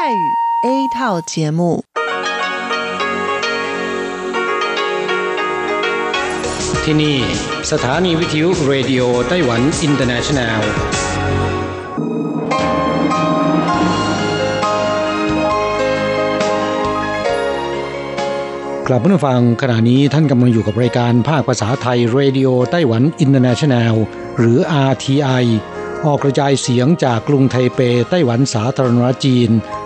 泰语 A 套节目。ที่นี่สถานีวิทยุเรดิโอไต้หวันอินเตอร์เนชั่นแนลกลับมาฟังขณะนี้ท่านกำลังอยู่กับรายการภาคภาษาไทยเรดิโอไต้หวันอินเตอร์เนชั่นแนลหรือ RTI ออกกระจายเสียงจากกรุงไทเปไต้หวันสาธารณรัฐจีน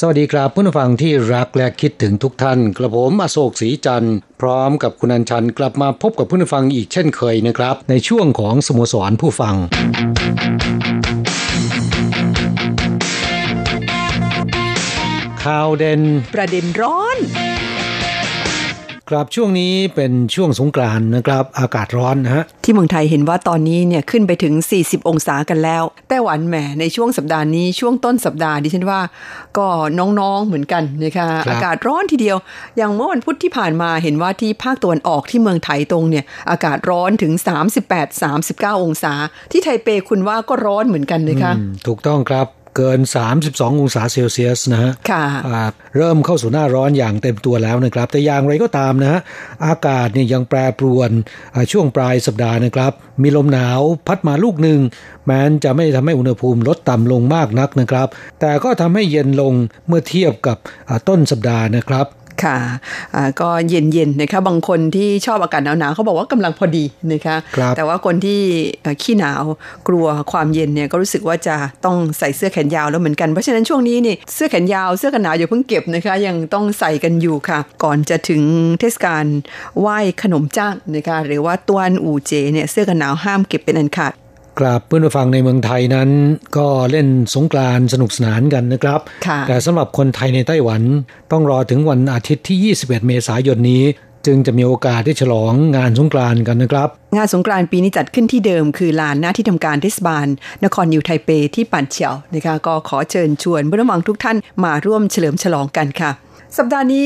สวัสดีครับผู้ฟังที่รักและคิดถึงทุกท่านกระผมอโศกศรีจันทร์พร้อมกับคุณอัญชันกลับมาพบกับผู้ฟังอีกเช่นเคยนะครับในช่วงของสโมสรผู้ฟังข่าวเด่นประเด็นร้อนครับช่วงนี้เป็นช่วงสงกรานต์นะครับอากาศร้อนนะฮะที่เมืองไทยเห็นว่าตอนนี้เนี่ยขึ้นไปถึง40องศากันแล้วไต้หวันแหมในช่วงสัปดาห์นี้ช่วงต้นสัปดาห์ดิฉันว่าก็น้องๆเหมือนกันนะคะอากาศร้อนทีเดียวอย่างเมื่อวันพุธที่ผ่านมาเห็นว่าที่ภาคตะวันออกที่เมืองไทยตรงเนี่ยอากาศร้อนถึง 38-39 องศาที่ไทเปคุณว่าก็ร้อนเหมือนกันนะคะถูกต้องครับเกิน32องศาเซลเซียสนะฮะเริ่มเข้าสู่หน้าร้อนอย่างเต็มตัวแล้วนะครับแต่อย่างไรก็ตามนะฮะอากาศเนี่ยยังแปรปรวนช่วงปลายสัปดาห์นะครับมีลมหนาวพัดมาลูกหนึ่งแม้นจะไม่ทำให้อุณหภูมิลดต่ำลงมากนักนะครับแต่ก็ทำให้เย็นลงเมื่อเทียบกับต้นสัปดาห์นะครับค่ะก็เย็นๆนะคะบางคนที่ชอบอากาศหนาวๆเขาบอกว่ากำลังพอดีนะคะแต่ว่าคนที่ขี้หนาวกลัวความเย็นเนี่ยก็รู้สึกว่าจะต้องใส่เสื้อแขนยาวแล้วเหมือนกันเพราะฉะนั้นช่วงนี้นี่เสื้อแขนยาวเสื้อกันหนาวอย่าเพิ่งเก็บนะคะยังต้องใส่กันอยู่ค่ะก่อนจะถึงเทศกาลไหว้ขนมจ้างนะคะหรือว่าต้วนอู่เจเนี่ยเสื้อกันหนาวห้ามเก็บเป็นอันขาดกราบเพื่อนผู้ฟังในเมืองไทยนั้นก็เล่นสงกรานต์สนุกสนานกันนะครับแต่สำหรับคนไทยในไต้หวันต้องรอถึงวันอาทิตย์ที่21เมษายนนี้จึงจะมีโอกาสได้ฉลองงานสงกรานต์กันนะครับงานสงกรานต์ปีนี้จัดขึ้นที่เดิมคือลานหน้าที่ทำการเทศบาลนครนิวไทเปที่ป่านเฉียวนะคะก็ขอเชิญชวนเพื่อนผู้ฟังทุกท่านมาร่วมเฉลิมฉลองกันค่ะสัปดาห์นี้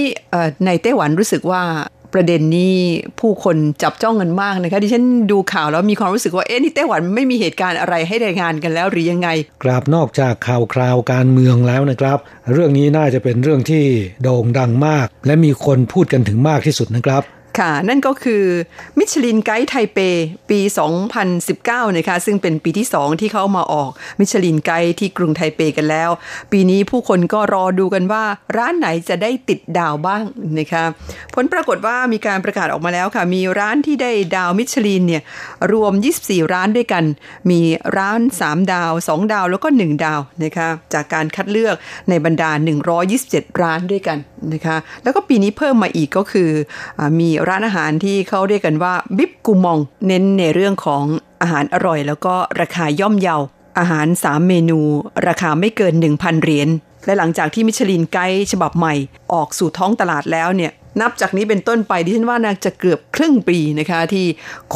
ในไต้หวันรู้สึกว่าประเด็นนี้ผู้คนจับจ้องกันมากนะคะดิฉันดูข่าวแล้วมีความรู้สึกว่าเอ๊ะนี่ไต้หวันไม่มีเหตุการณ์อะไรให้รายงานกันแล้วหรือยังไงครับนอกจากข่าวคราวการเมืองแล้วนะครับเรื่องนี้น่าจะเป็นเรื่องที่โด่งดังมากและมีคนพูดกันถึงมากที่สุดนะครับค่ะนั่นก็คือมิชลินไกด์ไทเปปี2019นะคะซึ่งเป็นปีที่2ที่เขามาออกมิชลินไกด์ที่กรุงไทเปกันแล้วปีนี้ผู้คนก็รอดูกันว่าร้านไหนจะได้ติดดาวบ้างนะคะผลปรากฏว่ามีการประกาศออกมาแล้วค่ะมีร้านที่ได้ดาวมิชลินเนี่ยรวม24ร้านด้วยกันมีร้าน3ดาว2ดาวแล้วก็1ดาวนะคะจากการคัดเลือกในบรรดา127ร้านด้วยกันนะคะแล้วก็ปีนี้เพิ่มมาอีกก็คือมีร้านอาหารที่เขาเรียกกันว่าบิบกูมองเน้นในเรื่องของอาหารอร่อยแล้วก็ราคาย่อมเยาอาหาร3เมนูราคาไม่เกิน 1,000 เหรียญและหลังจากที่มิชลินไกด์ฉบับใหม่ออกสู่ท้องตลาดแล้วเนี่ยนับจากนี้เป็นต้นไปดิฉันว่าน่าจะเกือบครึ่งปีนะคะที่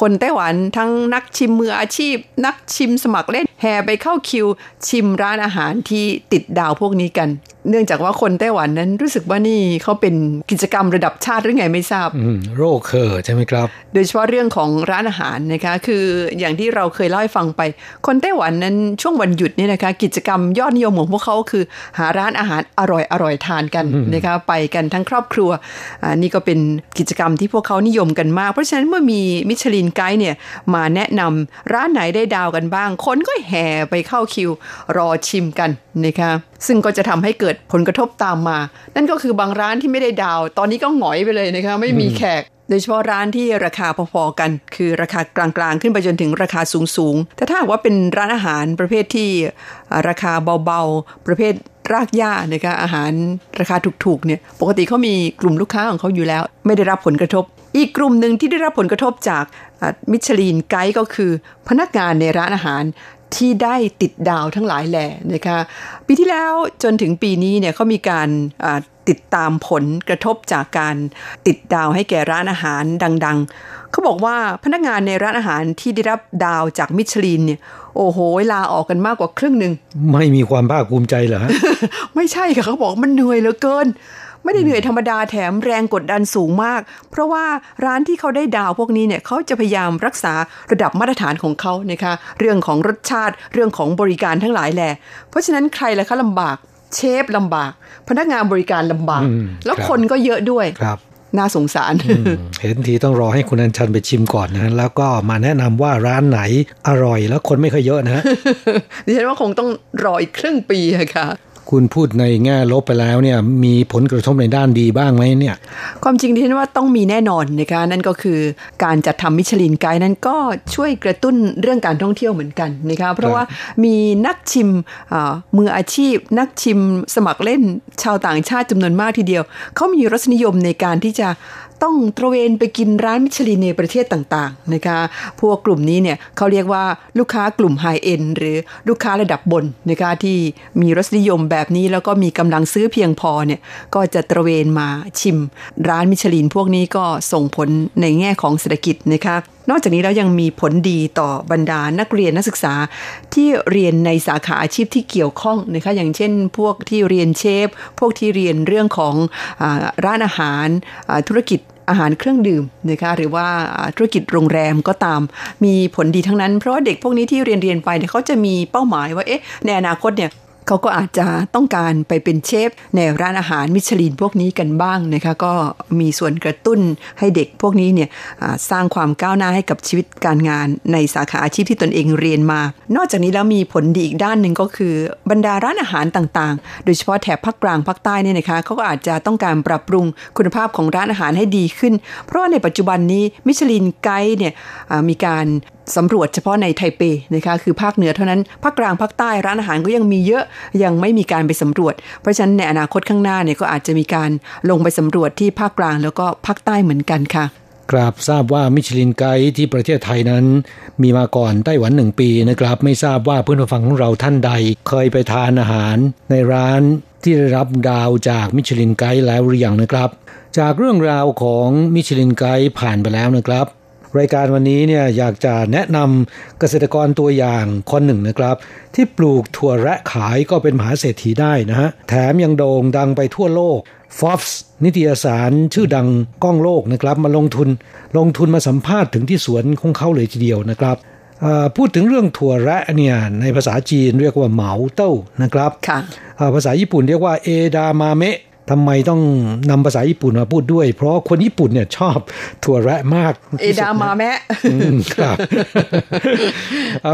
คนไต้หวันทั้งนักชิมมืออาชีพนักชิมสมัครเล่นแห่ไปเข้าคิวชิมร้านอาหารที่ติดดาวพวกนี้กันเนื่องจากว่าคนไต้หวันนั้นรู้สึกว่านี่เขาเป็นกิจกรรมระดับชาติหรือไงไม่ทราบโรคเห่อใช่ไหมครับโดยเฉพาะเรื่องของร้านอาหารนะคะคืออย่างที่เราเคยเล่าให้ฟังไปคนไต้หวันนั้นช่วงวันหยุดนี่นะคะกิจกรรมยอดนิยมของพวกเขาคือหาร้านอาหารอร่อยทานกันนะคะไปกันทั้งครอบครัวนี่ก็เป็นกิจกรรมที่พวกเขานิยมกันมากเพราะฉะนั้นเมื่อมีมิชลินไกด์เนี่ยมาแนะนำร้านไหนได้ดาวกันบ้างคนก็แห่ไปเข้าคิวรอชิมกันนะคะซึ่งก็จะทำให้เกิดผลกระทบตามมานั่นก็คือบางร้านที่ไม่ได้ดาวตอนนี้ก็หงอยไปเลยนะคะไม่มีแขกโดยเฉพาะร้านที่ราคาพอๆกันคือราคากลางๆขึ้นไปจนถึงราคาสูงๆแต่ถ้าว่าเป็นร้านอาหารประเภทที่ราคาเบาๆประเภทรากหญ้านะคะอาหารราคาถูกๆเนี่ยปกติเขามีกลุ่มลูกค้าของเขาอยู่แล้วไม่ได้รับผลกระทบอีกกลุ่มหนึ่งที่ได้รับผลกระทบจากมิชลินไกด์ก็คือพนักงานในร้านอาหารที่ได้ติดดาวทั้งหลายแหล่นะคะปีที่แล้วจนถึงปีนี้เนี่ยเขามีการติ ติดตามผลกระทบจากการติดดาวให้แก่ร้านอาหารดังๆเขาบอกว่าพนักงานในร้านอาหารที่ได้รับดาวจากมิชลินเนี่ยโอ้โหลาออกกันมากกว่าครึ่งนึงไม่มีความภาคภูมิใจเหรอฮะ ไม่ใช่ค่ะเขาบอกมันเหนื่อยเหลือเกินไม่ได้เหนื่อยธรรมดาแถมแรงกดดันสูงมากเพราะว่าร้านที่เขาได้ดาวพวกนี้เนี่ยเขาจะพยายามรักษาระดับมาตรฐานของเขานะคะเรื่องของรสชาติเรื่องของบริการทั้งหลายแหละเพราะฉะนั้นใครล่ะคะลำบากเชฟลำบากพนักงานบริการลำบากแล้วคนก็เยอะด้วยน่าสงสาร เห็นทีต้องรอให้คุณอัญชันไปชิมก่อนนะแล้วก็มาแนะนำว่าร้านไหนอร่อยแล้วคนไม่ค่อยเยอะนะ ดิฉันว่าคงต้องรออีกครึ่งปีค่ะคุณพูดในแง่ลบไปแล้วเนี่ยมีผลกระทบในด้านดีบ้างไหมเนี่ยความจริงที่ฉันว่าต้องมีแน่นอนนะคะนั่นก็คือการจัดทำมิชลินไกด์นั้นก็ช่วยกระตุ้นเรื่องการท่องเที่ยวเหมือนกันนะคะเพราะว่ามีนักชิมมืออาชีพนักชิมสมัครเล่นชาวต่างชาติจำนวนมากทีเดียวเขามีรสนิยมในการที่จะต้องตระเวนไปกินร้านมิชลินในประเทศต่างๆนะคะพวกกลุ่มนี้เนี่ยเขาเรียกว่าลูกค้ากลุ่มไฮเอ็นหรือลูกค้าระดับบนนะคะที่มีรสนิยมแบบนี้แล้วก็มีกำลังซื้อเพียงพอเนี่ยก็จะตระเวนมาชิมร้านมิชลินพวกนี้ก็ส่งผลในแง่ของเศรษฐกิจนะคะนอกจากนี้แล้วยังมีผลดีต่อบรรดานักเรียนนักศึกษาที่เรียนในสาขาอาชีพที่เกี่ยวข้องนะคะอย่างเช่นพวกที่เรียนเชฟพวกที่เรียนเรื่องของร้านอาหารธุรกิจอาหารเครื่องดื่มนะคะหรือว่าธุรกิจโรงแรมก็ตามมีผลดีทั้งนั้นเพราะว่าเด็กพวกนี้ที่เรียนไปเนี่ยเขาจะมีเป้าหมายว่าเอ๊ะในอนาคตเนี่ยเขาก็อาจจะต้องการไปเป็นเชฟในร้านอาหารมิชลินพวกนี้กันบ้างนะคะก็มีส่วนกระตุ้นให้เด็กพวกนี้เนี่ยสร้างความก้าวหน้าให้กับชีวิตการงานในสาขาอาชีพที่ตนเองเรียนมานอกจากนี้แล้วมีผลดีอีกด้านหนึ่งก็คือบรรดาร้านอาหารต่างๆโดยเฉพาะแถบภาคกลางภาคใต้เนี่ยนะคะเขาก็อาจจะต้องการปรับปรุงคุณภาพของร้านอาหารให้ดีขึ้นเพราะว่าในปัจจุบันนี้มิชลินไกด์เนี่ยมีการสำรวจเฉพาะในไทเปนะคะคือภาคเหนือเท่านั้นภาคกลางภาคใต้ร้านอาหารก็ยังมีเยอะยังไม่มีการไปสำรวจเพราะฉะนั้นในอนาคตข้างหน้าเนี่ยก็อาจจะมีการลงไปสำรวจที่ภาคกลางแล้วก็ภาคใต้เหมือนกันค่ะครับทราบว่ามิชลินไกด์ที่ประเทศไทยนั้นมีมาก่อนไต้หวัน1ปีนะครับไม่ทราบว่าเพื่อนผู้ฟังของเราท่านใดเคยไปทานอาหารในร้านที่ได้รับดาวจากมิชลินไกด์แล้วหรือยังนะครับจากเรื่องราวของมิชลินไกด์ผ่านไปแล้วนะครับรายการวันนี้เนี่ยอยากจะแนะนำเกษตรกรตัวอย่างคนหนึ่งนะครับที่ปลูกถั่วแระขายก็เป็นมหาเศรษฐีได้นะฮะแถมยังโด่งดังไปทั่วโลก Forbes นิตยสารชื่อดังก้องโลกนะครับมาลงทุนมาสัมภาษณ์ถึงที่สวนของเขาเลยทีเดียวนะครับพูดถึงเรื่องถั่วแระเนี่ยในภาษาจีนเรียกว่าเหมาเต้านะครับภาษาญี่ปุ่นเรียกว่าเอดามะเมะทำไมต้องนำภาษาญี่ปุ่นมาพูดด้วยเพราะคนญี่ปุ่นเนี่ยชอบถั่วแระมากเอดามะเมะครับ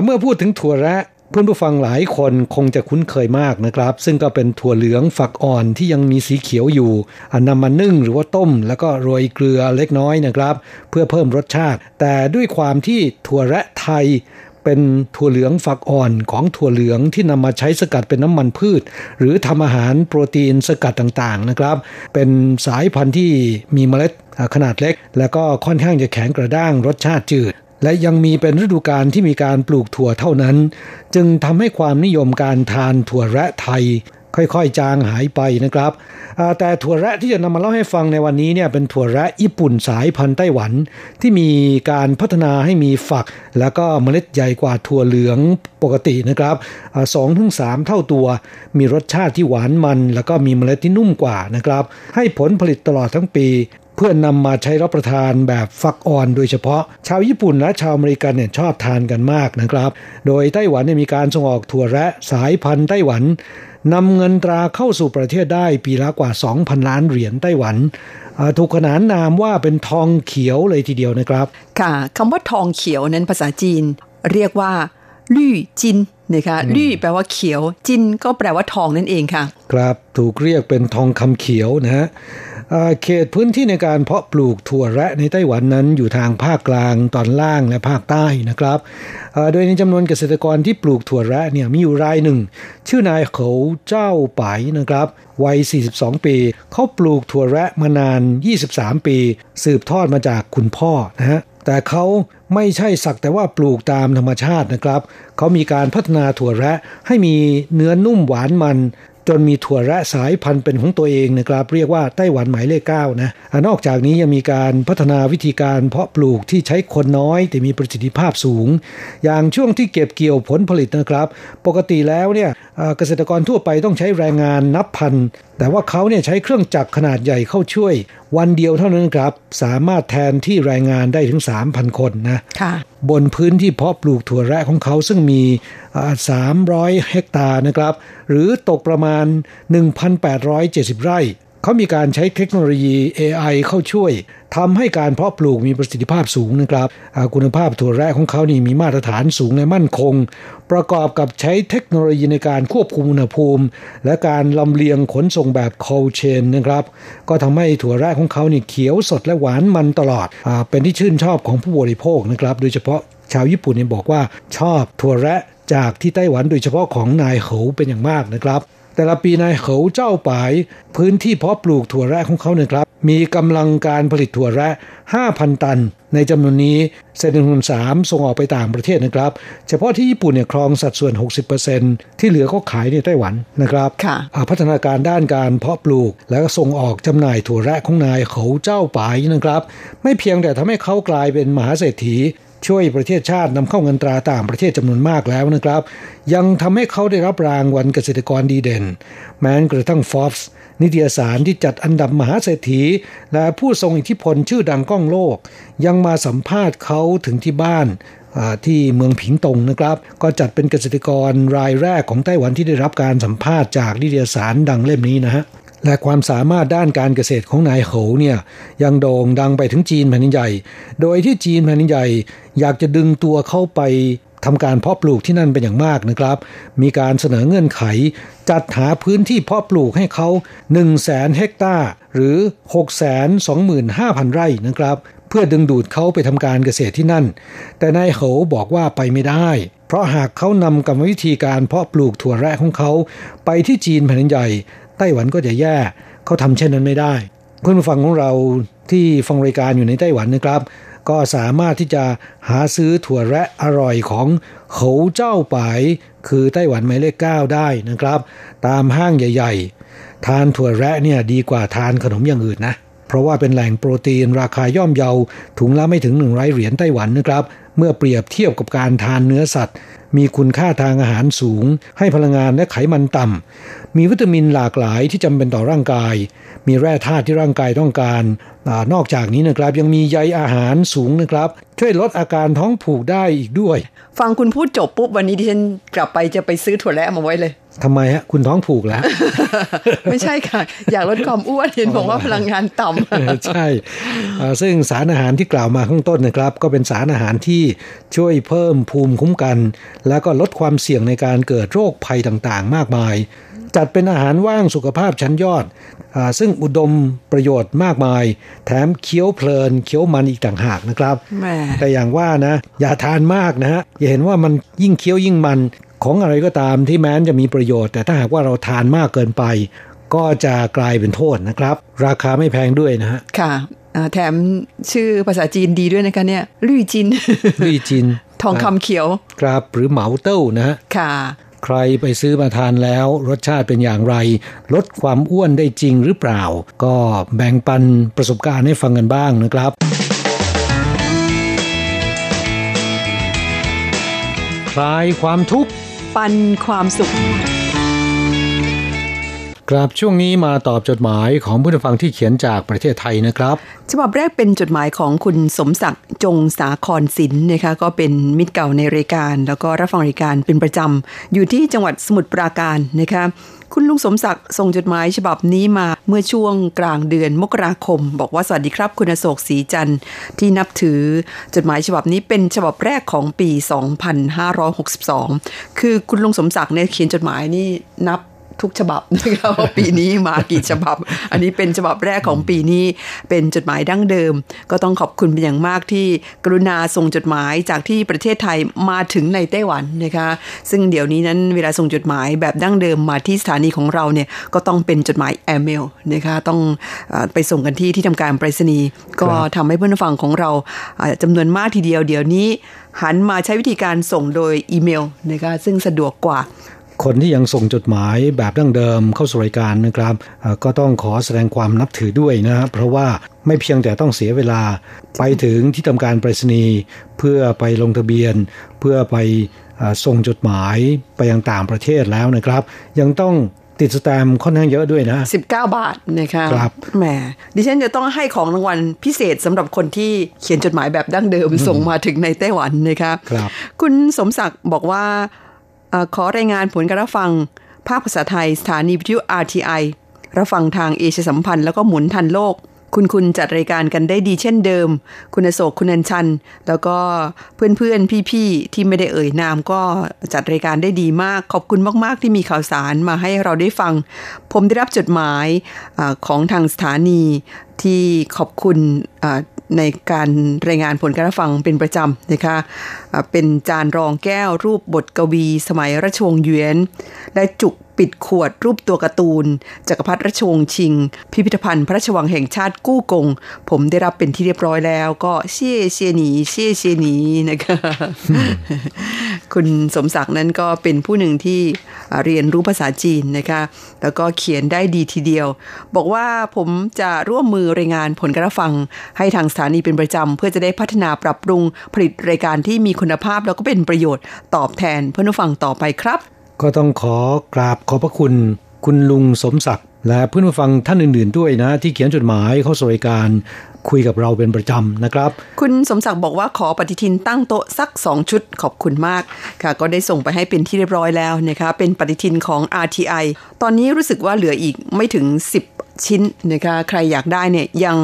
เมื่อพูดถึงถั่วแระเพื่อนผู้ฟังหลายคนคงจะคุ้นเคยมากนะครับซึ่งก็เป็นถั่วเหลืองฝักอ่อนที่ยังมีสีเขียวอยู่นำมานึ่งหรือว่าต้มแล้วก็โรยเกลือเล็กน้อยนะครับเพื่อเพิ่มรสชาติแต่ด้วยความที่ถั่วแระไทยเป็นถั่วเหลืองฝักอ่อนของถั่วเหลืองที่นำมาใช้สกัดเป็นน้ำมันพืชหรือทำอาหารโปรตีนสกัดต่างๆนะครับเป็นสายพันธุ์ที่มีเมล็ดขนาดเล็กและก็ค่อนข้างจะแข็งกระด้างรสชาติจืดและยังมีเป็นฤดูกาลที่มีการปลูกถั่วเท่านั้นจึงทำให้ความนิยมการทานถั่วแระไทยค่อยๆจางหายไปนะครับแต่ถั่วแระที่จะนำมาเล่าให้ฟังในวันนี้เนี่ยเป็นถั่วแระญี่ปุ่นสายพันธุ์ไต้หวันที่มีการพัฒนาให้มีฝักแล้วก็เมล็ดใหญ่กว่าถั่วเหลืองปกตินะครับ2-3 เท่าตัวมีรสชาติที่หวานมันแล้วก็มีเมล็ดที่นุ่มกว่านะครับให้ผลผลิตตลอดทั้งปีเพื่อนำมาใช้รับประทานแบบฝักอ่อนโดยเฉพาะชาวญี่ปุ่นและชาวอเมริกันเนี่ยชอบทานกันมากนะครับโดยไต้หวันมีการส่งออกถั่วแระสายพันธุ์ไต้หวันนำเงินตราเข้าสู่ประเทศได้ปีละกว่า 2,000 ล้านเหรียญไต้หวันถูกขนานนามว่าเป็นทองเขียวเลยทีเดียวนะครับค่ะคำว่าทองเขียวนั้นภาษาจีนเรียกว่าลี่จินนะคะลี่แปลว่าเขียวจินก็แปลว่าทองนั่นเองค่ะครับถูกเรียกเป็นทองคำเขียวนะฮะเขตพื้นที่ในการเพาะปลูกถั่วแระในไต้หวันนั้นอยู่ทางภาคกลางตอนล่างและภาคใต้นะครับโดยในจำนวนเกษตรกรที่ปลูกถั่วแระเนี่ยมีอยู่รายหนึ่งชื่อนายเขอเจ้าไปนะครับวัย42ปีเขาปลูกถั่วแระมานาน23ปีสืบทอดมาจากคุณพ่อนะฮะแต่เขาไม่ใช่สักแต่ว่าปลูกตามธรรมชาตินะครับเขามีการพัฒนาถั่วแระให้มีเนื้อนุ่มหวานมัน จนมีถั่วแระสายพันธุ์เป็นของตัวเองนะครับเรียกว่าไต้หวันหมายเลข9นะนอกจากนี้ยังมีการพัฒนาวิธีการเพาะปลูกที่ใช้คนน้อยแต่มีประสิทธิภาพสูงอย่างช่วงที่เก็บเกี่ยวผลผลิตนะครับปกติแล้วเนี่ยเกษตรกรทั่วไปต้องใช้แรงงานนับพันแต่ว่าเขาเนี่ยใช้เครื่องจักรขนาดใหญ่เข้าช่วยวันเดียวเท่านั้นครับสามารถแทนที่แรงงานได้ถึง 3,000 คนนะบนพื้นที่เพาะปลูกถั่วแระของเขาซึ่งมี300 เฮกตาร์นะครับหรือตกประมาณ 1,870 ไร่เขามีการใช้เทคโนโลยี AI เข้าช่วยทำให้การเพาะปลูกมีประสิทธิภาพสูงนะครับคุณภาพถั่วแระของเขานี่มีมาตรฐานสูงและมั่นคงประกอบกับใช้เทคโนโลยีในการควบคุมอุณหภูมิและการลำเลียงขนส่งแบบ Cold Chain นะครับก็ทำให้ถั่วแระของเขานี่เขียวสดและหวานมันตลอดเป็นที่ชื่นชอบของผู้บริโภคนะครับโดยเฉพาะชาวญี่ปุ่นเนี่ยบอกว่าชอบถั่วแระจากที่ไต้หวันโดยเฉพาะของนายโหเป็นอย่างมากนะครับแต่ละปีนายเขาเจ้าป่ายพื้นที่เพาะปลูกถั่วแระของเขาเนี่ยครับมีกำลังการผลิตถั่วแระ 5,000 ตันในจำนวนนี้เศษ 1/3 ส่งออกไปต่างประเทศนะครับเฉพาะที่ญี่ปุ่นเนี่ยครองสัดส่วน 60% ที่เหลือก็ขายในไต้หวันนะครับพัฒนาการด้านการเพาะปลูกและก็ส่งออกจำหน่ายถั่วแระของนายเขาเจ้าป่ายนะครับไม่เพียงแต่ทำให้เขากลายเป็นมหาเศรษฐีช่วยประเทศชาตินำเข้าเงินตราต่างประเทศจำนวนมากแล้วนะครับยังทำให้เขาได้รับรางวัลเกษตรกรดีเด่นแม้กระทั่ง Forbes นิตยสารที่จัดอันดับมหาเศรษฐีและผู้ทรงอิทธิพลชื่อดังก้องโลกยังมาสัมภาษณ์เขาถึงที่บ้านที่เมืองผิงตงนะครับก็จัดเป็นเกษตรกรรายแรกของไต้หวันที่ได้รับการสัมภาษณ์จากนิตยสารดังเล่มนี้นะฮะและความสามารถด้านการเกษตรของนายโหเนี่ยยังโด่งดังไปถึงจีนแผ่นดินใหญ่โดยที่จีนแผ่นดินใหญ่อยากจะดึงตัวเข้าไปทำการเพาะปลูกที่นั่นเป็นอย่างมากนะครับมีการเสนอเงื่อนไขจัดหาพื้นที่เพาะปลูกให้เขา 100,000 เฮกตาร์หรือ 625,000 ไร่นะครับเพื่อดึงดูดเขาไปทำการเกษตรที่นั่นแต่นายโหบอกว่าไปไม่ได้เพราะหากเขานำกรรมวิธีการเพาะปลูกถั่วแระของเขาไปที่จีนแผ่นดินใหญ่ไต้หวันก็จะแย่เขาทำเช่นนั้นไม่ได้คุณผู้ฟังของเราที่ฟังรายการอยู่ในไต้หวันนะครับก็สามารถที่จะหาซื้อถั่วแระอร่อยของเขาเจ้าป่ายคือไต้หวันหมายเลข9ได้นะครับตามห้างใหญ่ๆทานถั่วแระเนี่ยดีกว่าทานขนมอย่างอื่นนะเพราะว่าเป็นแหล่งโปรตีนราคาย่อมเยาถุงละไม่ถึง100เหรียญไต้หวันนะครับเมื่อเปรียบเทียบกับการทานเนื้อสัตว์มีคุณค่าทางอาหารสูงให้พลังงานและไขมันต่ำมีวิตามินหลากหลายที่จำเป็นต่อร่างกายมีแร่ธาตุที่ร่างกายต้องการนอกจากนี้นะครับยังมีใยอาหารสูงนะครับช่วยลดอาการท้องผูกได้อีกด้วยฟังคุณพูดจบปุ๊บวันนี้ดิฉันกลับไปจะไปซื้อถั่วแระมาไว้เลยทำไมฮะคุณท้องผูกแล้ว ไม่ใช่ค่ะอยากลดความอ้วนเห็นบอกว่าพลังงานต่ำ ใช่ซึ่งสารอาหารที่กล่าวมาข้างต้นนะครับก็เป็นสารอาหารที่ช่วยเพิ่มภูมิคุ้มกันแล้วก็ลดความเสี่ยงในการเกิดโรคภัยต่างๆมากมายจัดเป็นอาหารว่างสุขภาพชั้นยอดซึ่งอุดมประโยชน์มากมายแถมเคี้ยวเพลินเคี้ยวมันอีกต่างหากนะครับแต่อย่างว่านะอย่าทานมากนะฮะอย่าเห็นว่ามันยิ่งเคี้ยวยิ่งมันของอะไรก็ตามที่แม้นจะมีประโยชน์แต่ถ้าหากว่าเราทานมากเกินไปก็จะกลายเป็นโทษนะครับราคาไม่แพงด้วยนะฮะค่ะแถมชื่อภาษาจีนดีด้วยนะคะเนี่ยลี่จินลี่จินทองคำเขียวครับหรือเหมาเต้านะฮะค่ะใครไปซื้อมาทานแล้วรสชาติเป็นอย่างไรลดความอ้วนได้จริงหรือเปล่าก็แบ่งปันประสบการณ์ให้ฟังกันบ้างนะครับคลายความทุกข์ปันความสุขครับช่วงนี้มาตอบจดหมายของผู้ฟังที่เขียนจากประเทศไทยนะครับฉบับแรกเป็นจดหมายของคุณสมศักดิ์จงสาครศิลป์นะคะก็เป็นมิตรเก่าในรายการแล้วก็รับฟังรายการเป็นประจำอยู่ที่จังหวัดสมุทรปราการนะคะคุณลุงสมศักดิ์ส่งจดหมายฉบับนี้มาเมื่อช่วงกลางเดือนมกราคมบอกว่าสวัสดีครับคุณโศกศรีจันทร์ที่นับถือจดหมายฉบับนี้เป็นฉบับแรกของปี 2562 คือคุณลุงสมศักดิ์เนี่ยเขียนจดหมายนี่นับทุกฉบับนะคะว่าปีนี้มากี่ฉบับอันนี้เป็นฉบับแรกของปีนี้เป็นจดหมายดั้งเดิมก็ต้องขอบคุณเป็นอย่างมากที่กรุณาส่งจดหมายจากที่ประเทศไทยมาถึงในไต้หวันนะคะซึ่งเดี๋ยวนี้นั้นเวลาส่งจดหมายแบบดั้งเดิมมาที่สถานีของเราเนี่ยก็ต้องเป็นจดหมายอีเมลนะคะต้องไปส่งกันที่ทำการไปรษณีย์ก็ทำให้เพื่อนฟังของเราจำนวนมากทีเดียวเดี๋ยวนี้หันมาใช้วิธีการส่งโดยอีเมลนะคะซึ่งสะดวกกว่าค คนที่ยังส่งจดหมายแบบดั้งเดิมเข้าสู่รายการนะครับก็ต้องขอแสดงความนับถือด้วยนะครับเพราะว่าไม่เพียงแต่ต้องเสียเวลาไปถึงที่ทำการไปรษณีย์เพื่อไปลงทะเบียนเพื่อไปส่งจดหมายไปยังต่างประเทศแล้วนะครับยังต้องติดสแตมป์ค่อนข้างเยอะด้วยนะ19 บาทนะคะครับแหมดิฉันจะต้องให้ของรางวัลพิเศษสำหรับคนที่เขียนจดหมายแบบดั้งเดิมส่งมาถึงในไต้หวันนะคะครับคุณสมศักดิ์บอกว่าขอรายงานผลการรับฟังภาคภาษาไทยสถานีวิทยุ RTI รับฟังทางเอเชียสัมพันธ์แล้วก็หมุนทันโลกคุณจัดรายการกันได้ดีเช่นเดิมคุณอโศกคุณอัญชันแล้วก็เพื่อนๆพี่ๆที่ไม่ได้เอ่ยนามก็จัดรายการได้ดีมากขอบคุณมากๆที่มีข่าวสารมาให้เราได้ฟังผมได้รับจดหมายของทางสถานีที่ขอบคุณในการรายงานผลการฟังเป็นประจำนะคะเป็นจานรองแก้วรูปบทกวีสมัยราชวงศ์หยวนและจุกปิดขวดรูปตัวการ์ตูนจักรพรรดิราชวงศ์ชิงพิพิธภัณฑ์พระราชวังแห่งชาติกู้กงผมได้รับเป็นที่เรียบร้อยแล้วก็เชี่ยหนีนะคะ คุณสมศักดิ์นั้นก็เป็นผู้หนึ่งที่เรียนรู้ภาษาจีนนะคะแล้วก็เขียนได้ดีทีเดียวบอกว่าผมจะร่วมมือรายงานผลการฟังให้ทางสถานีเป็นประจำเพื่อจะได้พัฒนาปรับปรุงผลิตรายการที่มีคุณภาพแล้วก็เป็นประโยชน์ตอบแทนเพื่อนผู้ฟังต่อไปครับก็ต้องขอกราบขอบพระคุณคุณลุงสมศักดิ์และเพื่อนผู้ฟังท่านอื่นๆด้วยนะที่เขียนจดหมายเข้าสู่รายการคุยกับเราเป็นประจำนะครับคุณสมศักดิ์บอกว่าขอปฏิทินตั้งโต๊ะสัก2ชุดขอบคุณมากค่ะก็ได้ส่งไปให้เป็นที่เรียบร้อยแล้วนะคะเป็นปฏิทินของ RTI ตอนนี้รู้สึกว่าเหลืออีกไม่ถึง10ชิ้นนะคะใครอยากได้เนี่ยยัง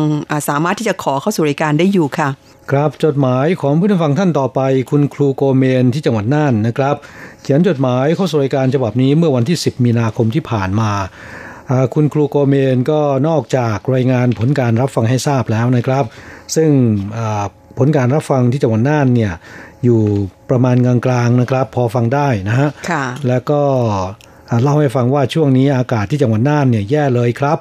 สามารถที่จะขอเข้าสู่รายการได้อยู่ค่ะครับจดหมายของผู้ฟังท่านต่อไปคุณครูโกเมนที่จังหวัดน่านนะครับเขียนจดหมายเข้าสู่รายการฉบับนี้เมื่อวันที่10มีนาคมที่ผ่านมาคุณครูโกเมนก็นอกจากรายงานผลการรับฟังให้ทราบแล้วนะครับซึ่งผลการรับฟังที่จังหวัดน่านเนี่ยอยู่ประมาณกลางๆนะครับพอฟังได้นะฮะแล้วก็เล่าให้ฟังว่าช่วงนี้อากาศที่จังหวัดน่านเนี่ยแย่เลยครับ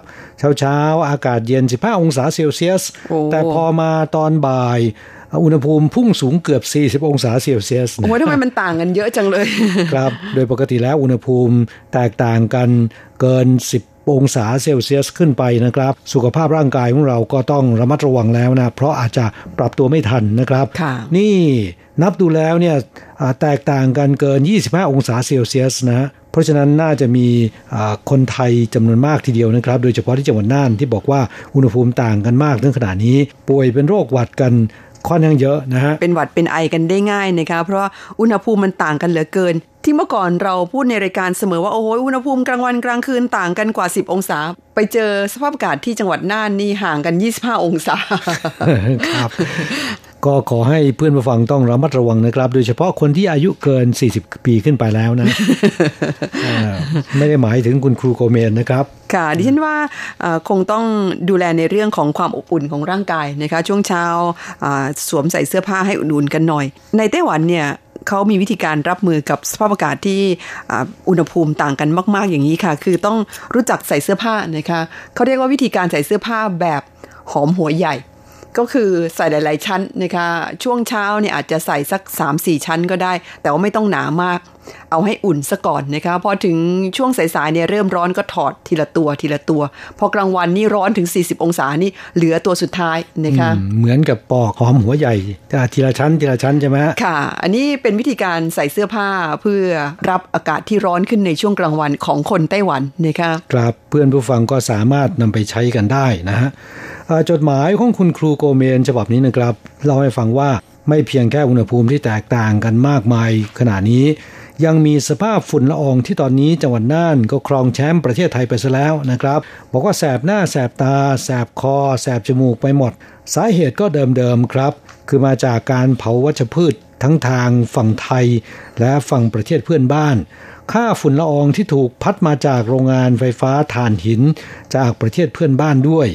เช้าๆอากาศเย็น15องศาเซลเซียสแต่พอมาตอนบ่ายอุณหภูมิพุ่งสูงเกือบ40องศาเซลเซียสโอ้ยทำไมมันต่างกันเยอะจังเลยครับโดยปกติแล้วอุณหภูมิแตกต่างกันเกิน10องศาเซลเซียสขึ้นไปนะครับสุขภาพร่างกายของเราก็ต้องระมัดระวังแล้วนะเพราะอาจจะปรับตัวไม่ทันนะครับนี่นับดูแล้วเนี่ยแตกต่างกันเกิน25องศาเซลเซียสนะเพราะฉะนั้นน่าจะมีคนไทยจำนวนมากทีเดียวนะครับโดยเฉพาะที่จังหวัดน่านที่บอกว่าอุณหภูมิต่างกันมากถึงขนาดนี้ป่วยเป็นโรคหวัดกันค่อนข้างเยอะนะฮะเป็นหวัดเป็นไอกันได้ง่ายนะคะเพราะว่าอุณหภูมิมันต่างกันเหลือเกินที่เมื่อก่อนเราพูดในรายการเสมอว่าโอ้โหอุณหภูมิกลางวันกลางคืนต่างกันกว่า10องศาไปเจอสภาพอากาศที่จังหวัดน่านนี่ห่างกัน25องศาครับก็ขอให้เพื่อนผู้ฟังต้องระมัดระวังนะครับโดยเฉพาะคนที่อายุเกิน40ปีขึ้นไปแล้วนะ ไม่ได้หมายถึงคุณครูโกเมนนะครับค่ะดิฉันว่าคงต้องดูแลในเรื่องของความอบอุ่นของร่างกายนะคะช่วงเช้าสวมใส่เสื้อผ้าให้อุ่นๆกันหน่อยในไต้หวันเนี่ยเขามีวิธีการรับมือกับสภาพอากาศที่อุณหภูมิต่างกันมากๆอย่างนี้ค่ะคือต้องรู้จักใส่เสื้อผ้านะคะเขาเรียกว่าวิธีการใส่เสื้อผ้าแบบหอมหัวใหญ่ก็คือใส่หลายๆชั้นนะคะช่วงเช้าเนี่ยอาจจะใส่สัก 3-4 ชั้นก็ได้แต่ว่าไม่ต้องหนามากเอาให้อุ่นซะก่อนนะคะพอถึงช่วงสายๆเนี่ยเริ่มร้อนก็ถอดทีละตัวพอกลางวันนี่ร้อนถึง40องศานี่เหลือตัวสุดท้ายนะคะเหมือนกับปอกหอมหัวใหญ่ทีละชั้นใช่ไหมค่ะอันนี้เป็นวิธีการใส่เสื้อผ้าเพื่อรับอากาศที่ร้อนขึ้นในช่วงกลางวันของคนไต้หวันนะคะครับเพื่อนผู้ฟังก็สามารถนำไปใช้กันได้นะฮะจดหมายของคุณครูโกเมนฉบับนี้นะครับเล่าให้ฟังว่าไม่เพียงแค่อุณหภูมิที่แตกต่างกันมากมายขณะนี้ยังมีสภาพฝุ่นละอองที่ตอนนี้จังหวัดน่านก็ครองแชมป์ประเทศไทยไปซะแล้วนะครับบอกว่าแสบหน้าแสบตาแสบคอแสบจมูกไปหมดสาเหตุก็เดิมๆครับคือมาจากการเผาวัชพืชทั้งทางฝั่งไทยและฝั่งประเทศเพื่อนบ้านค่าฝุ่นละอองที่ถูกพัดมาจากโรงงานไฟฟ้าถ่านหินจากประเทศเพื่อนบ้านด้วย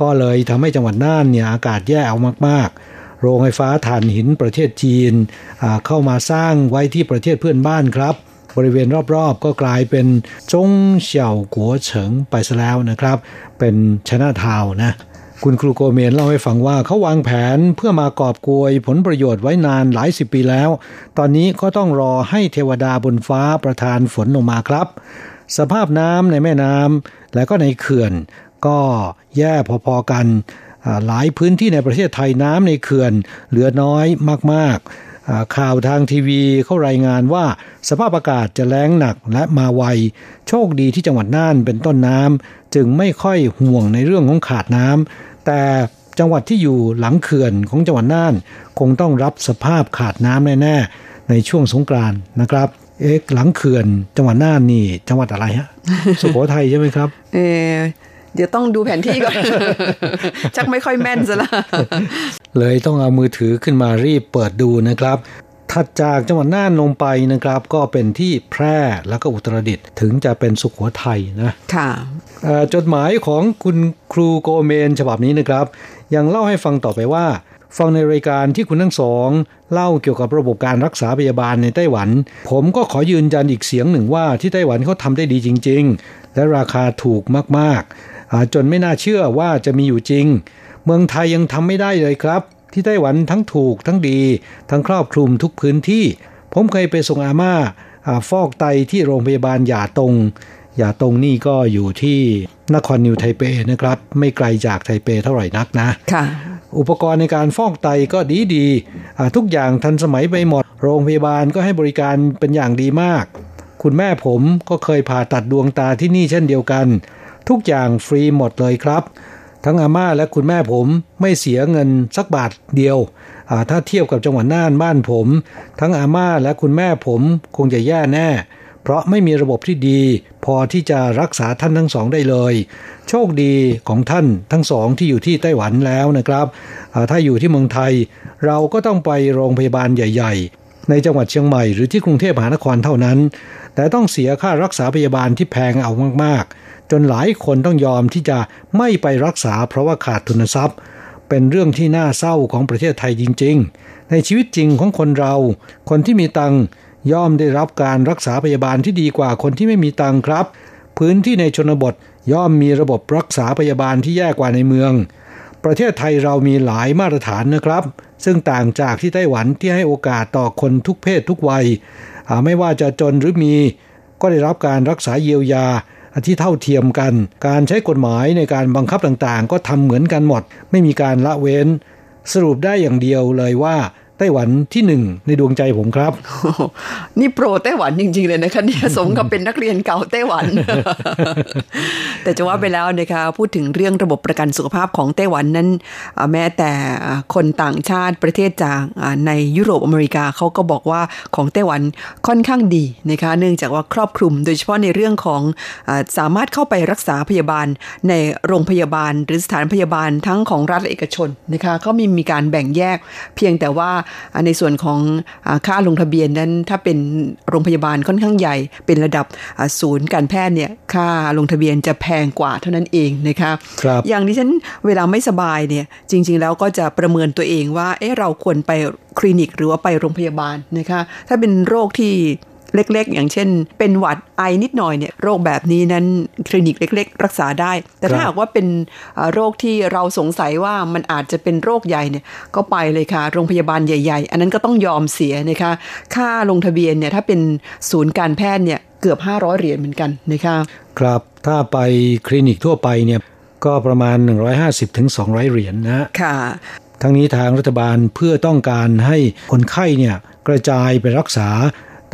ก็เลยทำให้จังหวัดน่านเนี่ยอากาศแย่เอามากๆโรงไฟฟ้าถ่านหินประเทศจีนเข้ามาสร้างไว้ที่ประเทศเพื่อนบ้านครับบริเวณรอบๆก็กลายเป็นจงเฉี่ยวกัวเฉิงไปซะแล้วนะครับเป็นชนะทาวนะ คุณครูโกเมนเล่าให้ฟังว่าเขาวางแผนเพื่อมากอบโกยผลประโยชน์ไว้นานหลายสิบปีแล้วตอนนี้ก็ต้องรอให้เทวดาบนฟ้าประทานฝนลงมาครับสภาพน้ำในแม่น้ำและก็ในเขื่อนก็แย่พอๆกันหลายพื้นที่ในประเทศไทยน้ำในเขื่อนเหลือน้อยมากๆข่าวทางทีวีเขารายงานว่าสภาพอากาศจะแล้งหนักและมาไวโชคดีที่จังหวัดน่านเป็นต้นน้ำจึงไม่ค่อยห่วงในเรื่องของขาดน้ำแต่จังหวัดที่อยู่หลังเขื่อนของจังหวัดน่านคงต้องรับสภาพขาดน้ำแน่ๆในช่วงสงกรานต์นะครับหลังเขื่อนจังหวัดน่านนี่จังหวัดอะไรฮะสุโขทัยใช่ไหมครับเดี๋ยวต้องดูแผนที่ก่อนชักไม่ค่อยแม่นซะละเลยต้องเอามือถือขึ้นมารีบเปิดดูนะครับถัดจากจังหวัดน่านลงไปนะครับก็เป็นที่แพร่แล้วก็อุตรดิตถ์ถึงจะเป็นสุโขทัยนะค่ะจดหมายของคุณครูโกเมนฉบับนี้นะครับยังเล่าให้ฟังต่อไปว่าฟังในรายการที่คุณทั้งสองเล่าเกี่ยวกับระบบการรักษาพยาบาลในไต้หวันผมก็ขอยืนยันอีกเสียงหนึ่งว่าที่ไต้หวันเขาทำได้ดีจริงๆและราคาถูกมากๆจนไม่น่าเชื่อว่าจะมีอยู่จริงเมืองไทยยังทำไม่ได้เลยครับที่ไต้หวันทั้งถูกทั้งดีทั้งครอบคลุมทุกพื้นที่ผมเคยไปส่งอาม่าฟอกไตที่โรงพยาบาลหยาตงนี่ก็อยู่ที่นครนิวไทเปนะครับไม่ไกลจากไทเปเท่าไหร่นักนะค่ะอุปกรณ์ในการฟอกไตก็ดีๆทุกอย่างทันสมัยไปหมดโรงพยาบาลก็ให้บริการเป็นอย่างดีมากคุณแม่ผมก็เคยผ่าตัดดวงตาที่นี่เช่นเดียวกันทุกอย่างฟรีหมดเลยครับทั้งอาม่าและคุณแม่ผมไม่เสียเงินสักบาทเดียวถ้าเทียบกับจังหวัดน่านบ้านผมทั้งอาม่าและคุณแม่ผมคงจะแย่แน่เพราะไม่มีระบบที่ดีพอที่จะรักษาท่านทั้งสองได้เลยโชคดีของท่านทั้งสองที่อยู่ที่ไต้หวันแล้วนะครับถ้าอยู่ที่เมืองไทยเราก็ต้องไปโรงพยาบาลใหญ่ๆในจังหวัดเชียงใหม่หรือที่กรุงเทพมหานครเท่านั้นแต่ต้องเสียค่ารักษาพยาบาลที่แพงเอามากๆจนหลายคนต้องยอมที่จะไม่ไปรักษาเพราะว่าขาดทุนทรัพย์เป็นเรื่องที่น่าเศร้าของประเทศไทยจริงๆในชีวิตจริงของคนเราคนที่มีตังค์ย่อมได้รับการรักษาพยาบาลที่ดีกว่าคนที่ไม่มีตังค์ครับพื้นที่ในชนบทย่อมมีระบบรักษาพยาบาลที่แย่กว่าในเมืองประเทศไทยเรามีหลายมาตรฐานนะครับซึ่งต่างจากที่ไต้หวันที่ให้โอกาสต่อคนทุกเพศทุกวัยไม่ว่าจะจนหรือมีก็ได้รับการรักษาเยียวยาที่เท่าเทียมกันการใช้กฎหมายในการบังคับต่างๆก็ทำเหมือนกันหมดไม่มีการละเว้นสรุปได้อย่างเดียวเลยว่าไต้หวันที่หนึ่งในดวงใจผมครับนี่โปรไต้หวันจริงๆเลยนะคะเนี่ยสมกับเป็นนักเรียนเก่าไต้หวันแต่จะว่าไปแล้วนะคะพูดถึงเรื่องระบบประกันสุขภาพของไต้หวันนั้นแม้แต่คนต่างชาติประเทศจากในยุโรปอเมริกาเขาก็บอกว่าของไต้หวันค่อนข้างดีนะคะเนื่องจากว่าครอบคลุมโดยเฉพาะในเรื่องของสามารถเข้าไปรักษาพยาบาลในโรงพยาบาลหรือสถานพยาบาลทั้งของรัฐและเอกชนนะคะเขามีการแบ่งแยกเพียงแต่ว่าในส่วนของค่าลงทะเบียนนั้นถ้าเป็นโรงพยาบาลค่อนข้างใหญ่เป็นระดับศูนย์การแพทย์เนี่ยค่าลงทะเบียนจะแพงกว่าเท่านั้นเองนะคะครับอย่างดิฉันเวลาไม่สบายเนี่ยจริงๆแล้วก็จะประเมินตัวเองว่าเอ๊ะเราควรไปคลินิกหรือว่าไปโรงพยาบาลนะคะถ้าเป็นโรคที่เล็กๆอย่างเช่นเป็นหวัดไอนิดหน่อยเนี่ยโรคแบบนี้นั้นคลินิกเล็กๆรักษาได้แต่ถ้าหากว่าเป็นโรคที่เราสงสัยว่ามันอาจจะเป็นโรคใหญ่เนี่ยก็ไปเลยค่ะโรงพยาบาลใหญ่ๆอันนั้นก็ต้องยอมเสียนะคะค่าลงทะเบียนเนี่ยถ้าเป็นศูนย์การแพทย์เนี่ยเกือบ$500เหมือนกันนะคะครับถ้าไปคลินิกทั่วไปเนี่ยก็ประมาณ$150-$200นะค่ะทั้งนี้ทางรัฐบาลเพื่อต้องการให้คนไข้เนี่ยกระจายไปรักษา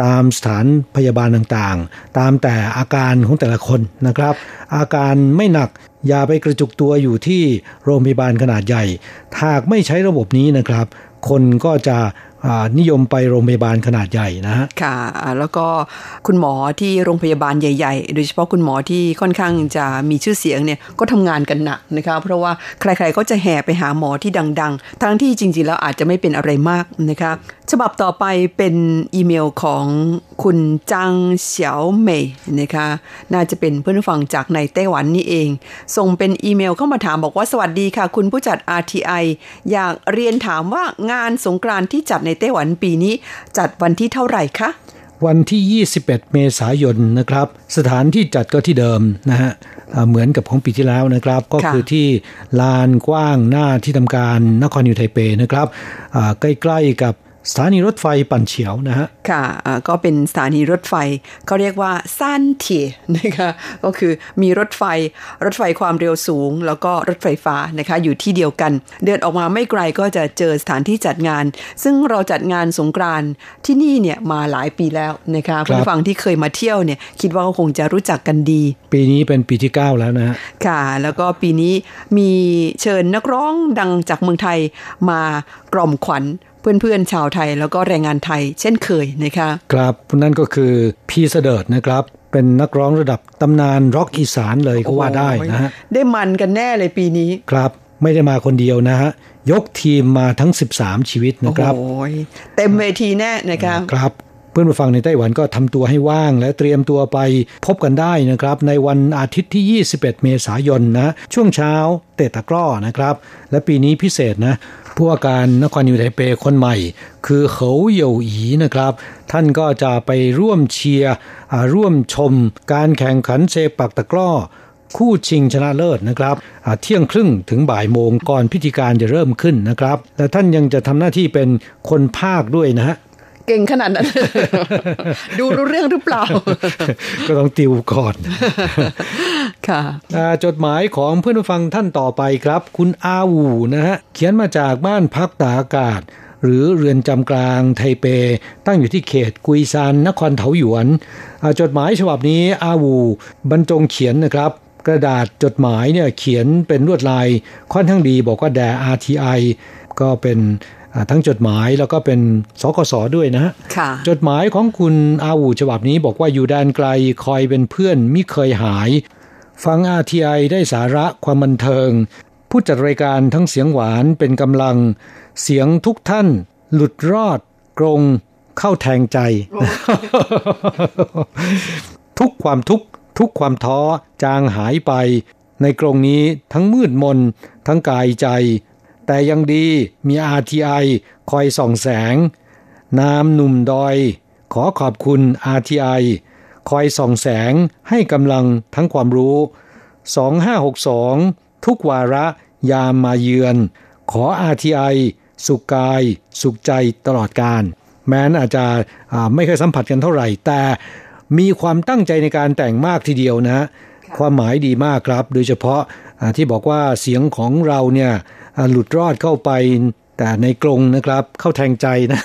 ตามสถานพยาบาลต่างๆตามแต่อาการของแต่ละคนนะครับอาการไม่หนักอย่าไปกระจุกตัวอยู่ที่โรงพยาบาลขนาดใหญ่หากไม่ใช้ระบบนี้นะครับคนก็จะนิยมไปโรงพยาบาลขนาดใหญ่นะฮะค่ะแล้วก็คุณหมอที่โรงพยาบาลใหญ่ๆโดยเฉพาะคุณหมอที่ค่อนข้างจะมีชื่อเสียงเนี่ยก็ทำงานกันหนักนะคะเพราะว่าใครๆก็จะแห่ไปหาหมอที่ดังๆทั้งที่จริงๆแล้วอาจจะไม่เป็นอะไรมากนะคะฉบับต่อไปเป็นอีเมลของคุณจังเฉียวเมยนะคะน่าจะเป็นเพื่อนฟังจากในไต้หวันนี่เองส่งเป็นอีเมลเข้ามาถามบอกว่าสวัสดีค่ะคุณผู้จัด RTI อยากเรียนถามว่างานสงกรานต์ที่จัดในไต้หวันปีนี้จัดวันที่เท่าไหร่คะวันที่21เมษายนนะครับสถานที่จัดก็ที่เดิมนะฮะ เหมือนกับของปีที่แล้วนะครับก็คือที่ลานกว้างหน้าที่ทำการนครนิวยอร์กไทเปนะครับใกล้ๆกับสถานีรถไฟปั่นเฉียวนะฮะค่ะก็เป็นสถานีรถไฟเขาเรียกว่าซันเทียนะคะก็คือมีรถไฟความเร็วสูงแล้วก็รถไฟฟ้านะคะอยู่ที่เดียวกันเดินออกมาไม่ไกลก็จะเจอสถานที่จัดงานซึ่งเราจัดงานสงกรานต์ที่นี่เนี่ยมาหลายปีแล้วนะคะผู้ฟังที่เคยมาเที่ยวเนี่ยคิดว่าคงจะรู้จักกันดีปีนี้เป็นปีที่9แล้วนะค่ะแล้วก็ปีนี้มีเชิญนักร้องดังจากเมืองไทยมากล่อมขวัญเพื่อนๆชาวไทยแล้วก็แรงงานไทยเช่นเคยนะคะครับนั่นก็คือพี่เสดิร์ดนะครับเป็นนักร้องระดับตำนานร็อกอีสานเลยก็ว่าได้นะฮะได้มันกันแน่เลยปีนี้ครับไม่ได้มาคนเดียวนะฮะยกทีมมาทั้ง13ชีวิตนะครับโอ้ยเต็มเวทีแน่นะครับครับเพื่อนผู้ฟังในไต้หวันก็ทำตัวให้ว่างและเตรียมตัวไปพบกันได้นะครับในวันอาทิตย์ที่21เมษายนนะช่วงเช้าเตะตะกร้อนะครับและปีนี้พิเศษนะผู้ว่าการนครนิวยอร์กไทเปคนใหม่คือเหาเหยวอีนะครับท่านก็จะไปร่วมเชียร์ร่วมชมการแข่งขันเซปักตะกร้อคู่ชิงชนะเลิศนะครับเที่ยงครึ่งถึงบ่ายโมงก่อนพิธีการจะเริ่มขึ้นนะครับและท่านยังจะทำหน้าที่เป็นคนภาคด้วยนะฮะเก่งขนาดนั้นดูรู้เรื่องหรือเปล่าก็ต้องติวก่อนค่ะจดหมายของเพื่อนผู้ฟังท่านต่อไปครับคุณอาวูนะฮะเขียนมาจากบ้านพักตากอากาศหรือเรือนจำกลางไทเปตั้งอยู่ที่เขตกุยซานนครเถาหยวนจดหมายฉบับนี้อาวูบรรจงเขียนนะครับกระดาษจดหมายเนี่ยเขียนเป็นลวดลายค่อนข้างดีบอกว่าแด่ RTI ก็เป็นทั้งจดหมายแล้วก็เป็นสกสด้วยนะฮะจดหมายของคุณอาวูฉบับนี้บอกว่าอยู่แดนไกลคอยเป็นเพื่อนมิเคยหายฟัง RTI ได้สาระความบันเทิงผู้จัดรายการทั้งเสียงหวานเป็นกำลังเสียงทุกท่านหลุดรอดกรงเข้าแทงใจ ทุกความท้อจางหายไปในกรงนี้ทั้งมืดมนทั้งกายใจแต่ยังดีมี RTI คอยส่องแสงน้ำหนุ่มดอยขอขอบคุณ RTI คอยส่องแสงให้กำลังทั้งความรู้2562ทุกวาระยามมาเยือนขอ RTI สุขกายสุขใจตลอดกาลแม้นอาจจะไม่เคยสัมผัสกันเท่าไหร่แต่มีความตั้งใจในการแต่งมากทีเดียวนะความหมายดีมากครับโดยเฉพาะที่บอกว่าเสียงของเราเนี่ยหลุดรอดเข้าไปแต่ในกรงนะครับเข้าแทงใจนะ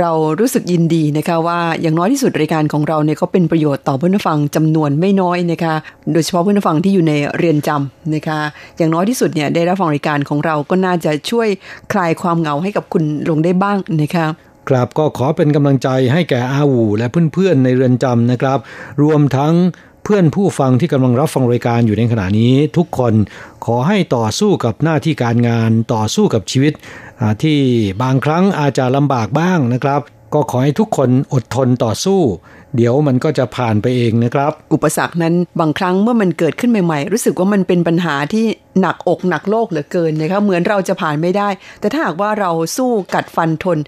เรารู้สึกยินดีนะคะว่าอย่างน้อยที่สุดรายการของเราเนี่ยก็เป็นประโยชน์ต่อเพื่อนฟังจำนวนไม่น้อยนะคะโดยเฉพาะเพื่อนฟังที่อยู่ในเรือนจำนะคะอย่างน้อยที่สุดเนี่ยได้รับฟังรายการของเราก็น่าจะช่วยคลายความเหงาให้กับคุณลงได้บ้างนะคะครับก็ขอเป็นกำลังใจให้แก่อาวูและเพื่อนๆในเรือนจำนะครับรวมทั้งเพื่อนผู้ฟังที่กำลังรับฟังรายการอยู่ในขณะนี้ทุกคนขอให้ต่อสู้กับหน้าที่การงานต่อสู้กับชีวิตที่บางครั้งอาจจะลำบากบ้างนะครับก็ขอให้ทุกคนอดทนต่อสู้เดี๋ยวมันก็จะผ่านไปเองนะครับอุปสรรคนั้นบางครั้งเมื่อมันเกิดขึ้นใหม่ๆรู้สึกว่ามันเป็นปัญหาที่หนักอกหนักโลกเหลือเกินนะคะเหมือนเราจะผ่านไม่ได้แต่ถ้าหากว่าเราสู้กัดฟันทน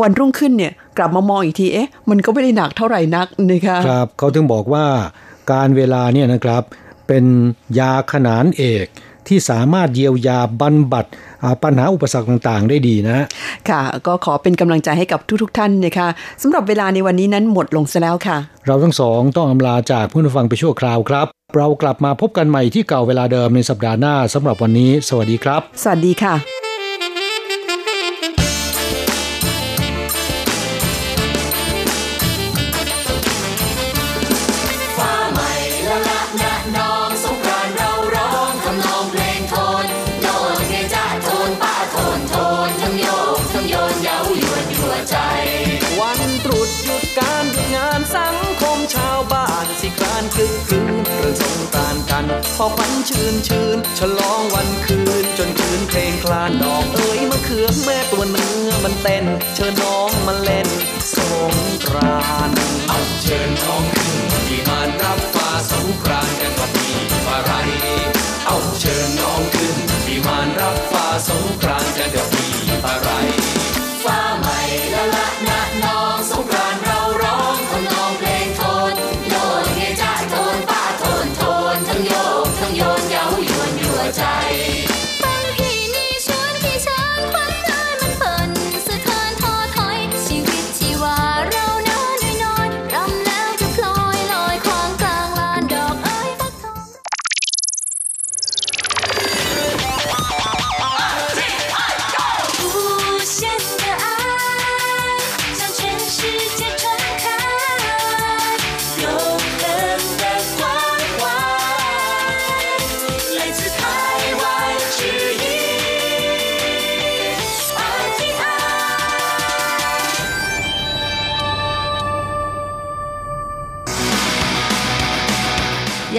วันรุ่งขึ้นเนี่ยกลับมามองอีกทีเอ๊ะมันก็ไม่ได้หนักเท่าไหร่นักนะคะครับเขาถึงบอกว่าการเวลาเนี่ยนะครับเป็นยาขนานเอกที่สามารถเยียวยาบรรบัดปัญหาอุปสรรคต่างๆได้ดีนะค่ะก็ขอเป็นกำลังใจให้กับทุกๆท่านนะคะสำหรับเวลาในวันนี้นั้นหมดลงซะแล้วค่ะเราทั้งสองต้องอำลาจากผู้ฟังไปชั่วคราวครับเรากลับมาพบกันใหม่ที่เก่าเวลาเดิมในสัปดาห์หน้าสำหรับวันนี้สวัสดีครับสวัสดีค่ะพอควันชื่นฉลองวันคืนจนคืนเพลงคลานดอกเอ๋ยมะเขือแม่ตัวเนื้อมันเต้นเชิญน้องมาเล่นสงกรานต์เอาเชิญน้องขึ้นที่มานรับฟ้าสงกรานต์กันวันนี้ว่าไรเอาเชิญน้องขึ้นที่มานรับฟ้าสงกรานต์กันวันนี้ว่าไรฟ้าใหม่ละละนะน้องสงกรานต์เราร้องทำนองเพลงโทนโยนเฮจ้าโทนป้าโทน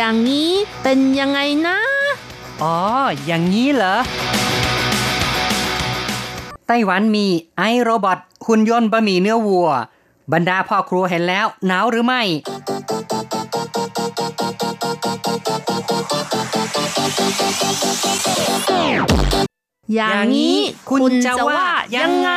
อย่างนี้เป็นยังไงนะอ๋ออย่างนี้เหรอไต้หวันมีไอโรบอทหุ่นยนต์บะหมี่เนื้อวัวบรรดาพ่อครัวเห็นแล้วหนาวหรือไม่อย่างนี้คุณจะว่ายังไง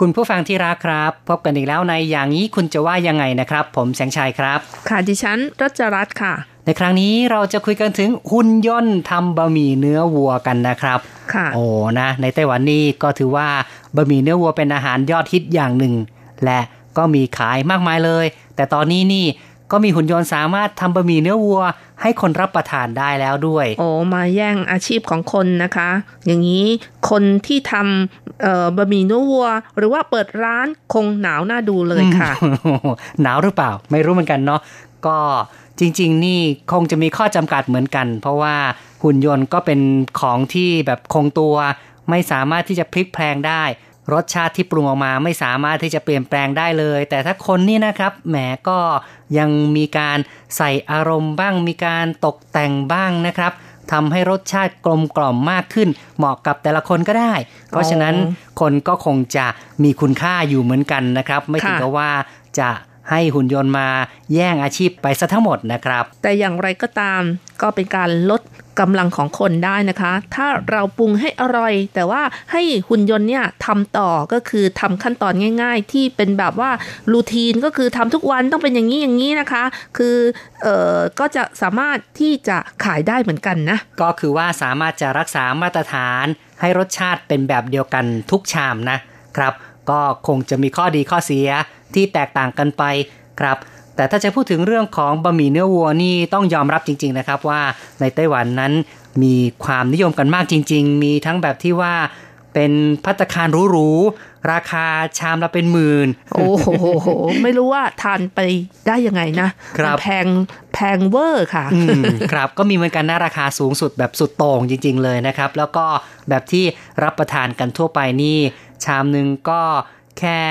คุณผู้ฟังที่รักครับพบกันอีกแล้วในอย่างนี้คุณจะว่ายังไงนะครับผมแสงชัยครับค่ะดิฉันรัชรัตน์ค่ะในครั้งนี้เราจะคุยกันถึงหุ่นยนต์ทำบะหมี่เนื้อวัวกันนะครับค่ะโอ้นะในไต้หวันนี่ก็ถือว่าบะหมี่เนื้อวัวเป็นอาหารยอดฮิตอย่างหนึ่งและก็มีขายมากมายเลยแต่ตอนนี้นี่ก็มีหุ่นยนต์สามารถทำบะหมี่เนื้อวัวให้คนรับประทานได้แล้วด้วยโอ้มาแย่งอาชีพของคนนะคะอย่างนี้คนที่ทำบะหมี่เนื้อวัวหรือว่าเปิดร้านคงหนาวน่าดูเลยค่ะ หนาวหรือเปล่าไม่รู้เหมือนกันเนาะก็จริงๆนี่คงจะมีข้อจำกัดเหมือนกันเพราะว่าหุ่นยนต์ก็เป็นของที่แบบคงตัวไม่สามารถที่จะพลิกแพลงได้รสชาติที่ปรุงออกมาไม่สามารถที่จะเปลี่ยนแปลงได้เลยแต่ถ้าคนนี่นะครับแหมก็ยังมีการใส่อารมณ์บ้างมีการตกแต่งบ้างนะครับทำให้รสชาติกลมกล่อมมากขึ้นเหมาะกับแต่ละคนก็ได้เพราะฉะนั้นคนก็คงจะมีคุณค่าอยู่เหมือนกันนะครับไม่ถึงกับว่าจะให้หุ่นยนต์มาแย่งอาชีพไปซะทั้งหมดนะครับแต่อย่างไรก็ตามก็เป็นการลดกำลังของคนได้นะคะถ้าเราปรุงให้อร่อยแต่ว่าให้หุ่นยนต์เนี่ยทำต่อก็คือทำขั้นตอนง่ายๆที่เป็นแบบว่ารูทีนก็คือทำทุกวันต้องเป็นอย่างนี้อย่างนี้นะคะคือก็จะสามารถที่จะขายได้เหมือนกันนะก็คือว่าสามารถจะรักษามาตรฐานให้รสชาติเป็นแบบเดียวกันทุกชามนะครับก็คงจะมีข้อดีข้อเสียที่แตกต่างกันไปครับแต่ถ้าจะพูดถึงเรื่องของบะหมี่เนื้อวัวนี่ต้องยอมรับจริงๆนะครับว่าในไต้หวันนั้นมีความนิยมกันมากจริงๆมีทั้งแบบที่ว่าเป็นภัตตาคารหรูๆราคาชามละเป็นหมื่นโอ้โห ไม่รู้ว่าทานไปได้ยังไงนะแพงเวอร์ค่ะครับก็มีเหมือนกันนะราคาสูงสุดแบบสุดโต่งจริงๆเลยนะครับแล้วก็แบบที่รับประทานกันทั่วไปนี่ชามนึงก็แค่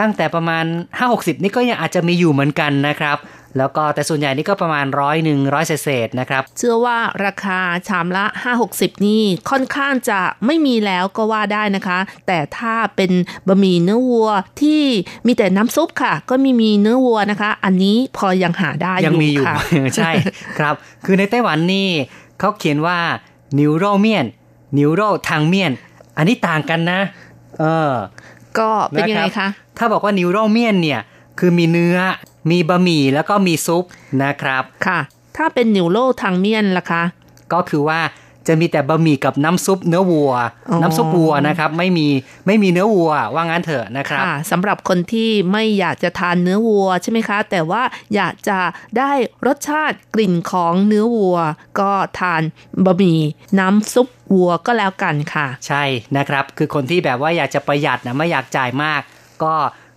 ตั้งแต่ประมาณ 50-60 นี่ก็ยังอาจจะมีอยู่เหมือนกันนะครับแล้วก็แต่ส่วนใหญ่นี่ก็ประมาณ100เศษๆนะครับเชื่อว่าราคาชามละ 50-60 นี่ค่อนข้างจะไม่มีแล้วก็ว่าได้นะคะแต่ถ้าเป็นบะหมี่เนื้อวัวที่มีแต่น้ำซุปค่ะก็ไม่มีเนื้อวัวนะคะอันนี้พอยังหาได้ยังมีอยู่ ใช่ ครับคือในไต้หวันนี่เขาเขียนว่านิวโรเมียนนิวโรทางเมียนอันนี้ต่างกันนะก็เป็นยังไงคะถ้าบอกว่านิวโรเมียนเนี่ยคือมีเนื้อมีบะหมี่แล้วก็มีซุปนะครับค่ะถ้าเป็นนิวโรทางเมียนล่ะคะก็คือว่าจะมีแต่บะหมี่กับน้ำซุปเนื้อวัวน้ำซุปวัวนะครับไม่มีเนื้อวัวว่างั้นเถอะนะครับสำหรับคนที่ไม่อยากจะทานเนื้อวัวใช่ไหมคะแต่ว่าอยากจะได้รสชาติกลิ่นของเนื้อวัวก็ทานบะหมี่น้ำซุปวัวก็แล้วกันค่ะใช่นะครับคือคนที่แบบว่าอยากจะประหยัดนะไม่อยากจ่ายมากก็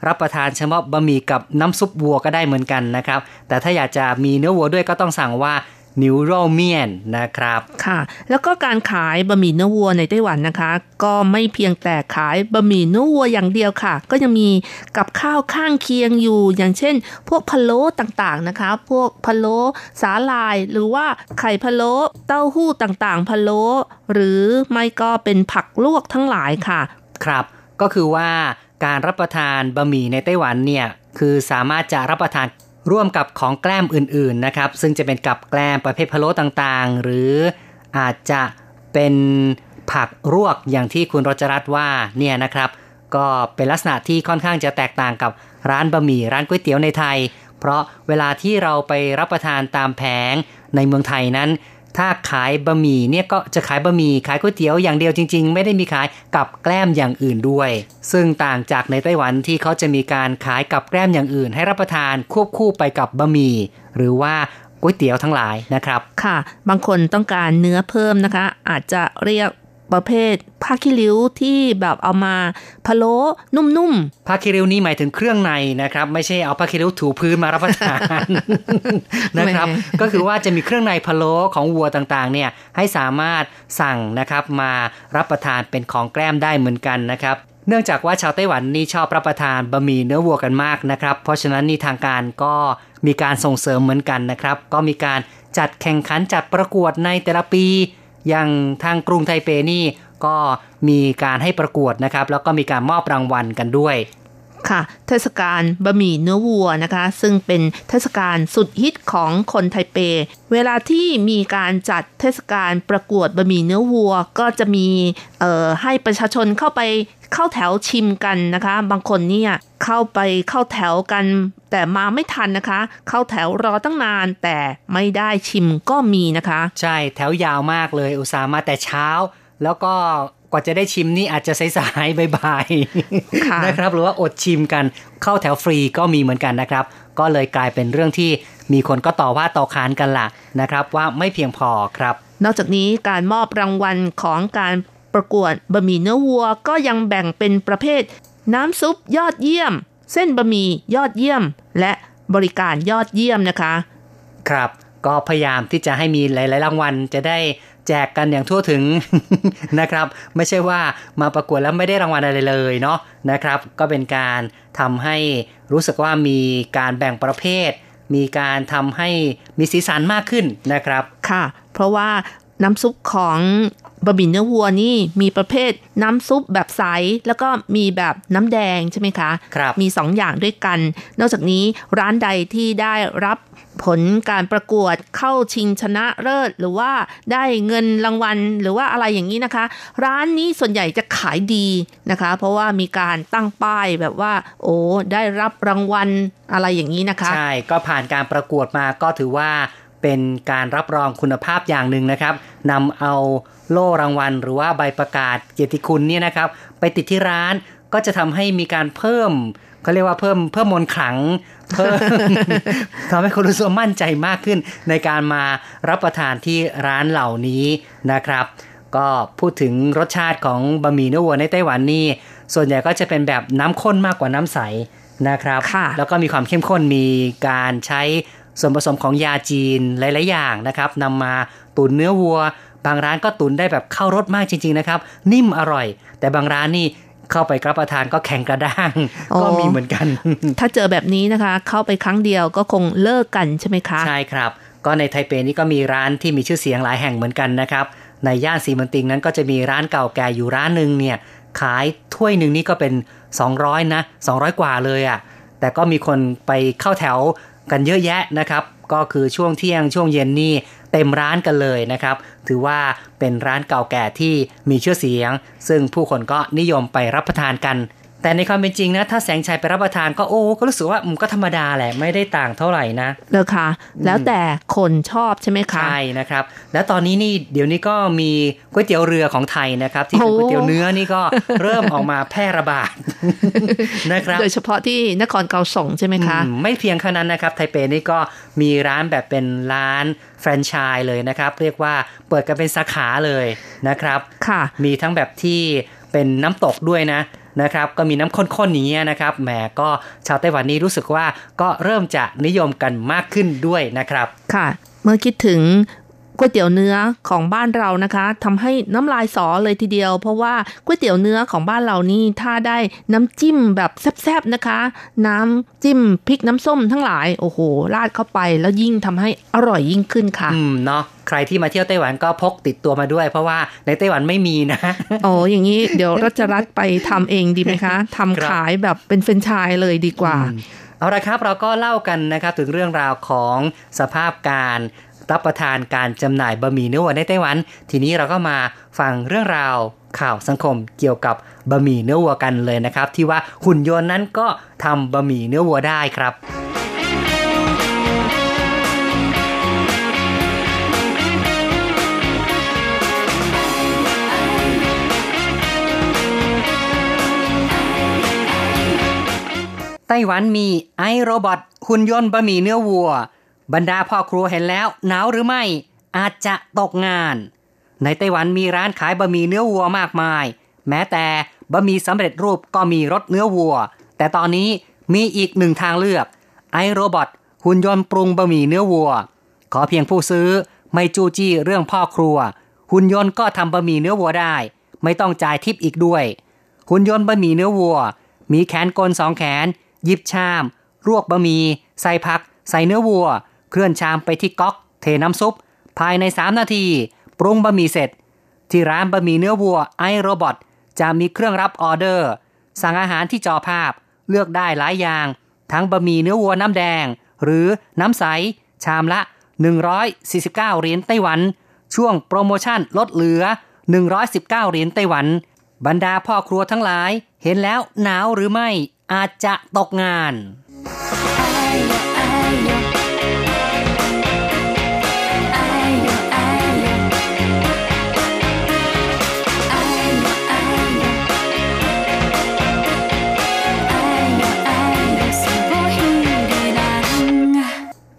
รับประทานเฉพาะบะหมี่กับน้ำซุปวัวก็ได้เหมือนกันนะครับแต่ถ้าอยากจะมีเนื้อวัวด้วยก็ต้องสั่งว่านิวโรเมียนนะครับค่ะแล้วก็การขายบะหมี่เนื้อวัวในไต้หวันนะคะก็ไม่เพียงแต่ขายบะหมี่เนื้อวัวอย่างเดียวค่ะก็ยังมีกับข้าวข้างเคียงอยู่อย่างเช่นพวกพะโล้ต่างๆนะคะพวกพะโล้สาหร่ายหรือว่าไข่พะโล้เต้าหู้ต่างๆพะโล้หรือไม่ก็เป็นผักลวกทั้งหลายค่ะครับก็คือว่าการรับประทานบะหมี่ในไต้หวันเนี่ยคือสามารถจะรับประทานร่วมกับของแกล้มอื่นๆนะครับซึ่งจะเป็นกับแกล้มประเภทพะโล้ต่างๆหรืออาจจะเป็นผักรวกอย่างที่คุณรจรัตน์ว่าเนี่ยนะครับก็เป็นลักษณะที่ค่อนข้างจะแตกต่างกับร้านบะหมี่ร้านก๋วยเตี๋ยวในไทยเพราะเวลาที่เราไปรับประทานตามแผงในเมืองไทยนั้นถ้าขายบะหมี่เนี่ยก็จะขายบะหมี่ขายก๋วยเตี๋ยวอย่างเดียวจริงๆไม่ได้มีขายกับแกล้มอย่างอื่นด้วยซึ่งต่างจากในไต้หวันที่เขาจะมีการขายกับแกล้มอย่างอื่นให้รับประทานควบคู่ไปกับบะหมี่หรือว่าก๋วยเตี๋ยวทั้งหลายนะครับค่ะบางคนต้องการเนื้อเพิ่มนะคะอาจจะเรียกประเภทผ้าขี้ริ้วที่แบบเอามาพะโล้นุ่มๆผ้าขี้ริ้วนี่หมายถึงเครื่องในนะครับไม่ใช่เอาผ้าขี้ริ้วถูพื้นมารับประทาน นะครับก็คือว่าจะมีเครื่องในพะโล้ของวัวต่างๆเนี่ยให้สามารถสั่งนะครับมารับประทานเป็นของแกล้มได้เหมือนกันนะครับ เนื่องจากว่าชาวไต้หวันนี่ชอบรับประทานบะหมี่เนื้อวัวกันมากนะครับเพราะฉะนั้นนี่ทางการก็มีการส่งเสริมเหมือนกันนะครับก็มีการจัดแข่งขันจัดประกวดในแต่ละปีอย่างทางกรุงไทเปนี่ก็มีการให้ประกวดนะครับแล้วก็มีการมอบรางวัลกันด้วยค่ะเทศกาลบะหมี่เนื้อวัวนะคะซึ่งเป็นเทศกาลสุดฮิตของคนไทเปเวลาที่มีการจัดเทศกาลประกวดบะหมี่เนื้อวัวก็จะมีให้ประชาชนเข้าไปเข้าแถวชิมกันนะคะบางคนเนี่ยเข้าแถวกันแต่มาไม่ทันนะคะเข้าแถวรอตั้งนานแต่ไม่ได้ชิมก็มีนะคะใช่แถวยาวมากเลยอุตส่าห์มาแต่เช้าแล้วก็กว่าจะได้ชิมนี่อาจจะสายๆบ่ายๆนะครับหรือว่าอดชิมกันเข้าแถวฟรีก็มีเหมือนกันนะครับก็เลยกลายเป็นเรื่องที่มีคนก็ต่อว่าต่อขานกันล่ะนะครับว่าไม่เพียงพอครับนอกจากนี้การมอบรางวัลของการประกวดบะหมี่เนื้อวัวก็ยังแบ่งเป็นประเภทน้ำซุปยอดเยี่ยมเส้นบะหมี่ยอดเยี่ยมและบริการยอดเยี่ยมนะคะครับก็พยายามที่จะให้มีหลายๆรางวัลจะได้แจกกันอย่างทั่วถึงนะครับไม่ใช่ว่ามาประกวดแล้วไม่ได้รางวัลอะไรเลยเนาะนะครับก็เป็นการทำให้รู้สึกว่ามีการแบ่งประเภทมีการทำให้มีสีสันมากขึ้นนะครับค่ะเพราะว่าน้ำซุปของบะหมี่เนื้อวัวนี่มีประเภทน้ำซุปแบบใสแล้วก็มีแบบน้ำแดงใช่ไหมคะครับมี2 อย่างด้วยกันนอกจากนี้ร้านใดที่ได้รับผลการประกวดเข้าชิงชนะเลิศหรือว่าได้เงินรางวัลหรือว่าอะไรอย่างนี้นะคะร้านนี้ส่วนใหญ่จะขายดีนะคะเพราะว่ามีการตั้งป้ายแบบว่าโอ้ได้รับรางวัลอะไรอย่างนี้นะคะใช่ก็ผ่านการประกวดมาก็ถือว่าเป็นการรับรองคุณภาพอย่างหนึ่งนะครับนำเอาโล่รางวัลหรือว่าใบประกาศเกียรติคุณเนี่ยนะครับไปติดที่ร้านก็จะทำให้มีการเพิ่มเขาเรียกว่าเพิ่มมนต์ขลังเพิ่มทำให้คนรู้สึกมั่นใจมากขึ้นในการมารับประทานที่ร้านเหล่านี้นะครับก็พูดถึงรสชาติของบะหมี่เนื้อวัวในไต้หวันนี่ส่วนใหญ่ก็จะเป็นแบบน้ำข้นมากกว่าน้ำใสนะครับแล้วก็มีความเข้มข้นมีการใช้ส่วนผสมของยาจีนหลายๆอย่างนะครับนำมาตุ๋นเนื้อวัวบางร้านก็ตุ๋นได้แบบเข้ารสมากจริงๆนะครับนิ่มอร่อยแต่บางร้านนี่เข้าไปรับประทานก็แข็งกระด้างก็มีเหมือนกันถ้าเจอแบบนี้นะคะเข้าไปครั้งเดียวก็คงเลิกกันใช่ไหมคะใช่ครับก็ในไทเปนี่ก็มีร้านที่มีชื่อเสียงหลายแห่งเหมือนกันนะครับในย่านซีมันติงนั้นก็จะมีร้านเก่าแก่อยู่ร้านนึงเนี่ยขายถ้วยนึงนี่ก็เป็น200นะ200กว่าเลยอ่ะแต่ก็มีคนไปเข้าแถวกันเยอะแยะนะครับก็คือช่วงเที่ยงช่วงเย็นนี่เต็มร้านกันเลยนะครับถือว่าเป็นร้านเก่าแก่ที่มีชื่อเสียงซึ่งผู้คนก็นิยมไปรับประทานกันแต่ในความเป็นจริงนะถ้าแสงชัยไปรับประทานก็ก็รู้สึกว่ามันก็ธรรมดาแหละไม่ได้ต่างเท่าไหร่นะเลยค่ะแล้วแต่คนชอบใช่ไหมคะใช่นะครับแล้วตอนนี้นี่เดี๋ยวนี้ก็มีก๋วยเตี๋ยวเรือของไทยนะครับที่เป็นก๋วยเตี๋ยวเนื้อนี่ก็เริ่มออกมาแพร่ระบาด นะครับโดยเฉพาะที่นครเกาสงใช่ไหมคะไม่เพียงแค่นั้นนะครับไทเปนี่ก็มีร้านแบบเป็นร้านแฟรนไชส์เลยนะครับเรียกว่าเปิดกันเป็นสาขาเลยนะครับค่ะมีทั้งแบบที่เป็นน้ำตกด้วยนะนะครับก็มีน้ำข้นๆอย่างเงี้ยนะครับแหมก็ชาวไต้หวันนี้รู้สึกว่าก็เริ่มจะนิยมกันมากขึ้นด้วยนะครับค่ะเมื่อคิดถึงก๋วยเตี๋ยวเนื้อของบ้านเรานะคะทำให้น้ำลายสอเลยทีเดียวเพราะว่าก๋วยเตี๋ยวเนื้อของบ้านเรานี่ถ้าได้น้ำจิ้มแบบแซ่บๆนะคะน้ำจิ้มพริกน้ำส้มทั้งหลายโอ้โหราดเข้าไปแล้วยิ่งทำให้อร่อยยิ่งขึ้นค่ะเนาะใครที่มาเที่ยวไต้หวันก็พกติดตัวมาด้วยเพราะว่าในไต้หวันไม่มีนะโอ้อย่างนี้เดี๋ยวรัชรัตน์ไปทำเองดีไหมคะทำขายแบบเป็นแฟรนไชส์เลยดีกว่าเอาละครับเราก็เล่ากันนะครับถึงเรื่องราวของสภาพการรับประทานการจำหน่ายบะหมี่เนื้อวัวในไต้หวันทีนี้เราก็มาฟังเรื่องราวข่าวสังคมเกี่ยวกับบะหมี่เนื้อวัวกันเลยนะครับที่ว่าหุ่นยนต์นั้นก็ทำบะหมี่เนื้อวัวได้ครับไต้หวันมีไอโรบอทหุ่นยนต์บะหมี่เนื้อวัวบรรดาพ่อครัวเห็นแล้วหนาวหรือไม่อาจจะตกงานในไต้หวันมีร้านขายบะหมี่เนื้อวัวมากมายแม้แต่บะหมี่สำเร็จรูปก็มีรสเนื้อวัวแต่ตอนนี้มีอีกหนึ่งทางเลือกไอโรบอทหุ่นยนต์ปรุงบะหมี่เนื้อวัวขอเพียงผู้ซื้อไม่จู้จี้เรื่องพ่อครัวหุ่นยนต์ก็ทำบะหมี่เนื้อวัวได้ไม่ต้องจ่ายทิปอีกด้วย หุ่นยนต์บะหมี่เนื้อวัวมีแขนกล2แขนหยิบชามรวบบะหมี่ใส่ผักใส่เนื้อวัวเคลื่อนชามไปที่ก๊อกเทน้ำซุปภายใน3นาทีปรุงบะหมี่เสร็จที่ร้านบะหมี่เนื้อวัวไอโรบอทจะมีเครื่องรับออเดอร์สั่งอาหารที่จอภาพเลือกได้หลายอย่างทั้งบะหมี่เนื้อวัวน้ำแดงหรือน้ำใสชามละ149เหรียญไต้หวันช่วงโปรโมชั่นลดเหลือ119เหรียญไต้หวันบรรดาพ่อครัวทั้งหลายเห็นแล้วหนาวหรือไม่อาจจะตกงาน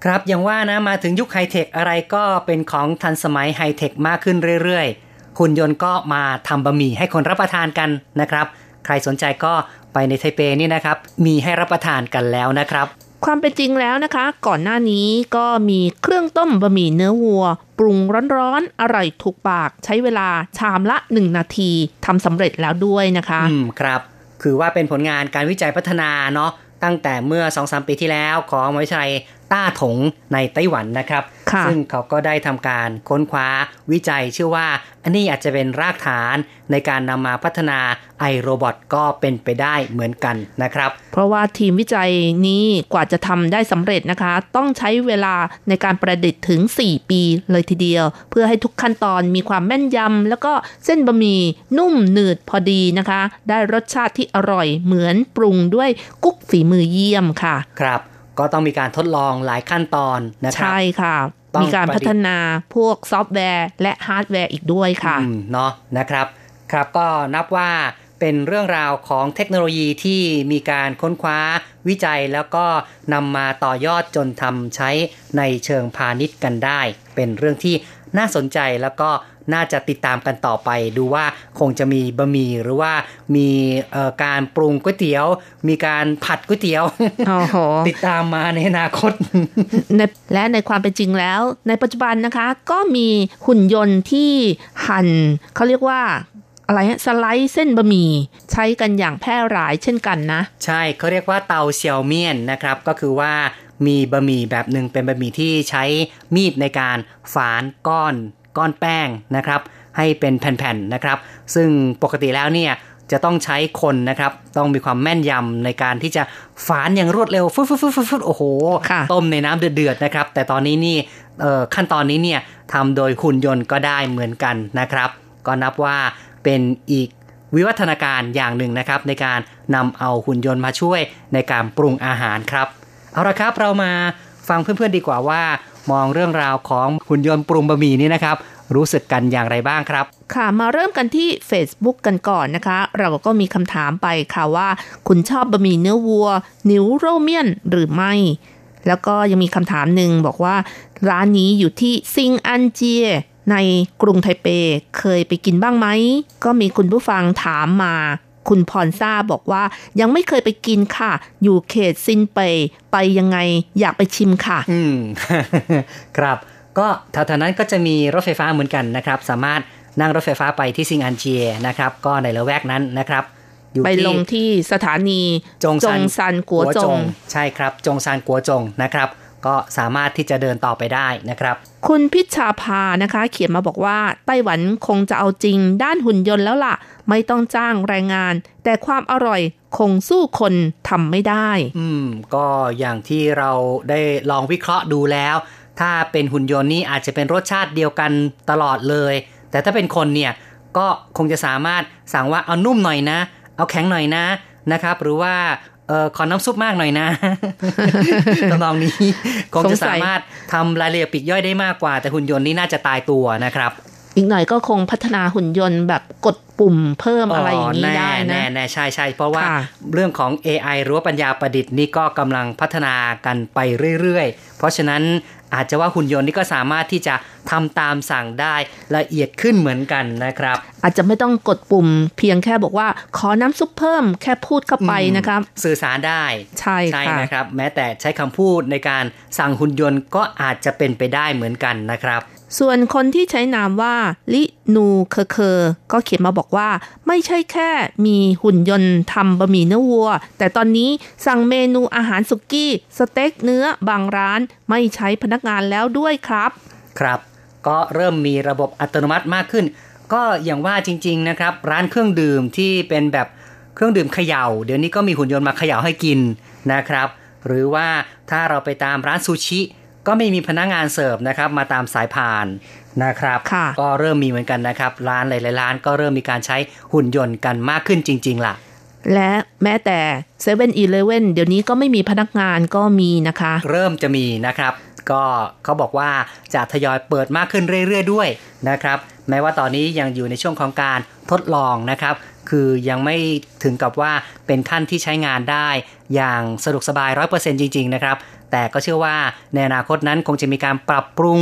ครับอย่างว่านะมาถึงยุคไฮเทคอะไรก็เป็นของทันสมัยไฮเทคมากขึ้นเรื่อยๆหุ่นยนต์ก็มาทำบะหมี่ให้คนรับประทานกันนะครับใครสนใจก็ไปในไทเปนี่นะครับมีให้รับประทานกันแล้วนะครับความเป็นจริงแล้วนะคะก่อนหน้านี้ก็มีเครื่องต้มบะหมี่เนื้อวัวปรุงร้อนๆอร่อยถูกปากใช้เวลาชามละ1นาทีทำสำเร็จแล้วด้วยนะคะครับคือว่าเป็นผลงานการวิจัยพัฒนาเนาะตั้งแต่เมื่อ 2-3 ปีที่แล้วของมหาวิทยาลัยต้าถงในไต้หวันนะครับซึ่งเขาก็ได้ทำการค้นคว้าวิจัยเชื่อว่าอันนี้อาจจะเป็นรากฐานในการนำมาพัฒนาไอโรบอทก็เป็นไปได้เหมือนกันนะครับเพราะว่าทีมวิจัยนี้กว่าจะทำได้สำเร็จนะคะต้องใช้เวลาในการประดิษฐ์ถึง4ปีเลยทีเดียวเพื่อให้ทุกขั้นตอนมีความแม่นยำแล้วก็เส้นบะหมี่นุ่มหนืดพอดีนะคะได้รสชาติที่อร่อยเหมือนปรุงด้วยกุ๊กฝีมือเยี่ยมค่ะครับก็ต้องมีการทดลองหลายขั้นตอนนะครับใช่ค่ะมีการพัฒนาพวกซอฟต์แวร์และฮาร์ดแวร์อีกด้วยค่ะเนาะนะครับครับก็นับว่าเป็นเรื่องราวของเทคโนโลยีที่มีการค้นคว้าวิจัยแล้วก็นำมาต่อยอดจนทำใช้ในเชิงพาณิชย์กันได้เป็นเรื่องที่น่าสนใจแล้วก็น่าจะติดตามกันต่อไปดูว่าคงจะมีบะหมี่หรือว่ามีการปรุงก๋วยเตี๋ยวมีการผัดก๋วยเตี๋ยว ติดตามมาในอนาคต และในความเป็นจริงแล้วในปัจจุบันนะคะก็มีหุ่นยนต์ที่หั่นเขาเรียกว่าอะไรฮะสไลด์เส้นบะหมี่ใช้กันอย่างแพร่หลายเช่นกันนะใช่เขาเรียกว่าเตาเซียวเมี่ยนนะครับก็คือว่ามีบะหมี่แบบหนึ่งเป็นบะหมี่ที่ใช้มีดในการฝานก้อนแป้งนะครับให้เป็นแผ่นๆนะครับซึ่งปกติแล้วเนี่ยจะต้องใช้คนนะครับต้องมีความแม่นยำในการที่จะฝานอย่างรวดเร็วฟึดโอ้โหต้มในน้ำเดือดๆนะครับแต่ตอนนี้นี่ขั้นตอนนี้เนี่ยทำโดยหุ่นยนต์ก็ได้เหมือนกันนะครับก็นับว่าเป็นอีกวิวัฒนาการอย่างหนึ่งนะครับในการนำเอาหุ่นยนต์มาช่วยในการปรุงอาหารครับเอาละครับเรามาฟังเพื่อนๆดีกว่าว่ามองเรื่องราวของหุ่นยนต์ปรุงบะหมี่นี้นะครับรู้สึกกันอย่างไรบ้างครับค่ะมาเริ่มกันที่ Facebook กันก่อนนะคะเราก็มีคำถามไปค่ะว่าคุณชอบบะหมี่เนื้อวัวนิวโรเมียนหรือไม่แล้วก็ยังมีคำถามหนึ่งบอกว่าร้านนี้อยู่ที่ซิงอันเจียในกรุงไทเปเคยไปกินบ้างไหมก็มีคุณผู้ฟังถามมาคุณพรซ่าบอกว่ายังไม่เคยไปกินค่ะอยู่เขตซินเปยไปยังไงอยากไปชิมค่ะครับก็ทางนั้นก็จะมีรถไฟฟ้าเหมือนกันนะครับสามารถนั่งรถไฟฟ้าไปที่ซิงอันเจียนะครับก็ในละแวกนั้นนะครับไปลงที่สถานีจงซันกัวจงใช่ครับจงซันกัวจงนะครับก็สามารถที่จะเดินต่อไปได้นะครับคุณพิชชาภานะคะเขียนมาบอกว่าไต้หวันคงจะเอาจริงด้านหุ่นยนต์แล้วล่ะไม่ต้องจ้างแรงงานแต่ความอร่อยคงสู้คนทำไม่ได้ก็อย่างที่เราได้ลองวิเคราะห์ดูแล้วถ้าเป็นหุ่นยนต์นี่อาจจะเป็นรสชาติเดียวกันตลอดเลยแต่ถ้าเป็นคนเนี่ยก็คงจะสามารถสั่งว่าเอานุ่มหน่อยนะเอาแข็งหน่อยนะนะครับหรือว่าขอน้ำซุปมากหน่อยนะทำนองนี้คงจะสามารถทำรายละเอียดปลีกย่อยได้มากกว่าแต่หุ่นยนต์นี่น่าจะตายตัวนะครับอีกหน่อยก็คงพัฒนาหุ่นยนต์แบบกดปุ่มเพิ่ม อะไรอย่างนี้ได้นะแน่ๆใช่ๆเพราะว่าเรื่องของ AI หรือว่าปัญญาประดิษฐ์นี่ก็กำลังพัฒนากันไปเรื่อยๆเพราะฉะนั้นอาจจะว่าหุ่นยนต์นี่ก็สามารถที่จะทำตามสั่งได้ละเอียดขึ้นเหมือนกันนะครับอาจจะไม่ต้องกดปุ่มเพียงแค่บอกว่าขอน้ำซุปเพิ่มแค่พูดเข้าไปนะครับสื่อสารได้ใช่ค่ะนะครับแม้แต่ใช้คำพูดในการสั่งหุ่นยนต์ก็อาจจะเป็นไปได้เหมือนกันนะครับ ส่วนคนที่ใช้นามว่าลินูเคอเคอก็เขียนมาบอกว่าไม่ใช่แค่มีหุ่นยนต์ทำบะหมี่เนื้อวัวแต่ตอนนี้สั่งเมนูอาหารสุกี้สเต็กเนื้อบางร้านไม่ใช้พนักงานแล้วด้วยครับครับก็เริ่มมีระบบอัตโนมัติมากขึ้นก็อย่างว่าจริงๆนะครับร้านเครื่องดื่มที่เป็นแบบเครื่องดื่มเขย่าเดี๋ยวนี้ก็มีหุ่นยนต์มาเขย่าให้กินนะครับหรือว่าถ้าเราไปตามร้านซูชิก็ไม่มีพนักงานเสิร์ฟนะครับมาตามสายพานนะครับก็เริ่มมีเหมือนกันนะครับร้านหลายๆร้านก็เริ่มมีการใช้หุ่นยนต์กันมากขึ้นจริงๆล่ะและแม้แต่ 7-Eleven เดี๋ยวนี้ก็ไม่มีพนักงานก็มีนะคะเริ่มจะมีนะครับก็เขาบอกว่าจะทยอยเปิดมากขึ้นเรื่อยๆด้วยนะครับแม้ว่าตอนนี้ยังอยู่ในช่วงของการทดลองนะครับคือยังไม่ถึงกับว่าเป็นขั้นที่ใช้งานได้อย่างสะดวกสบาย 100% จริงๆนะครับแต่ก็เชื่อว่าในอนาคตนั้นคงจะมีการปรับปรุง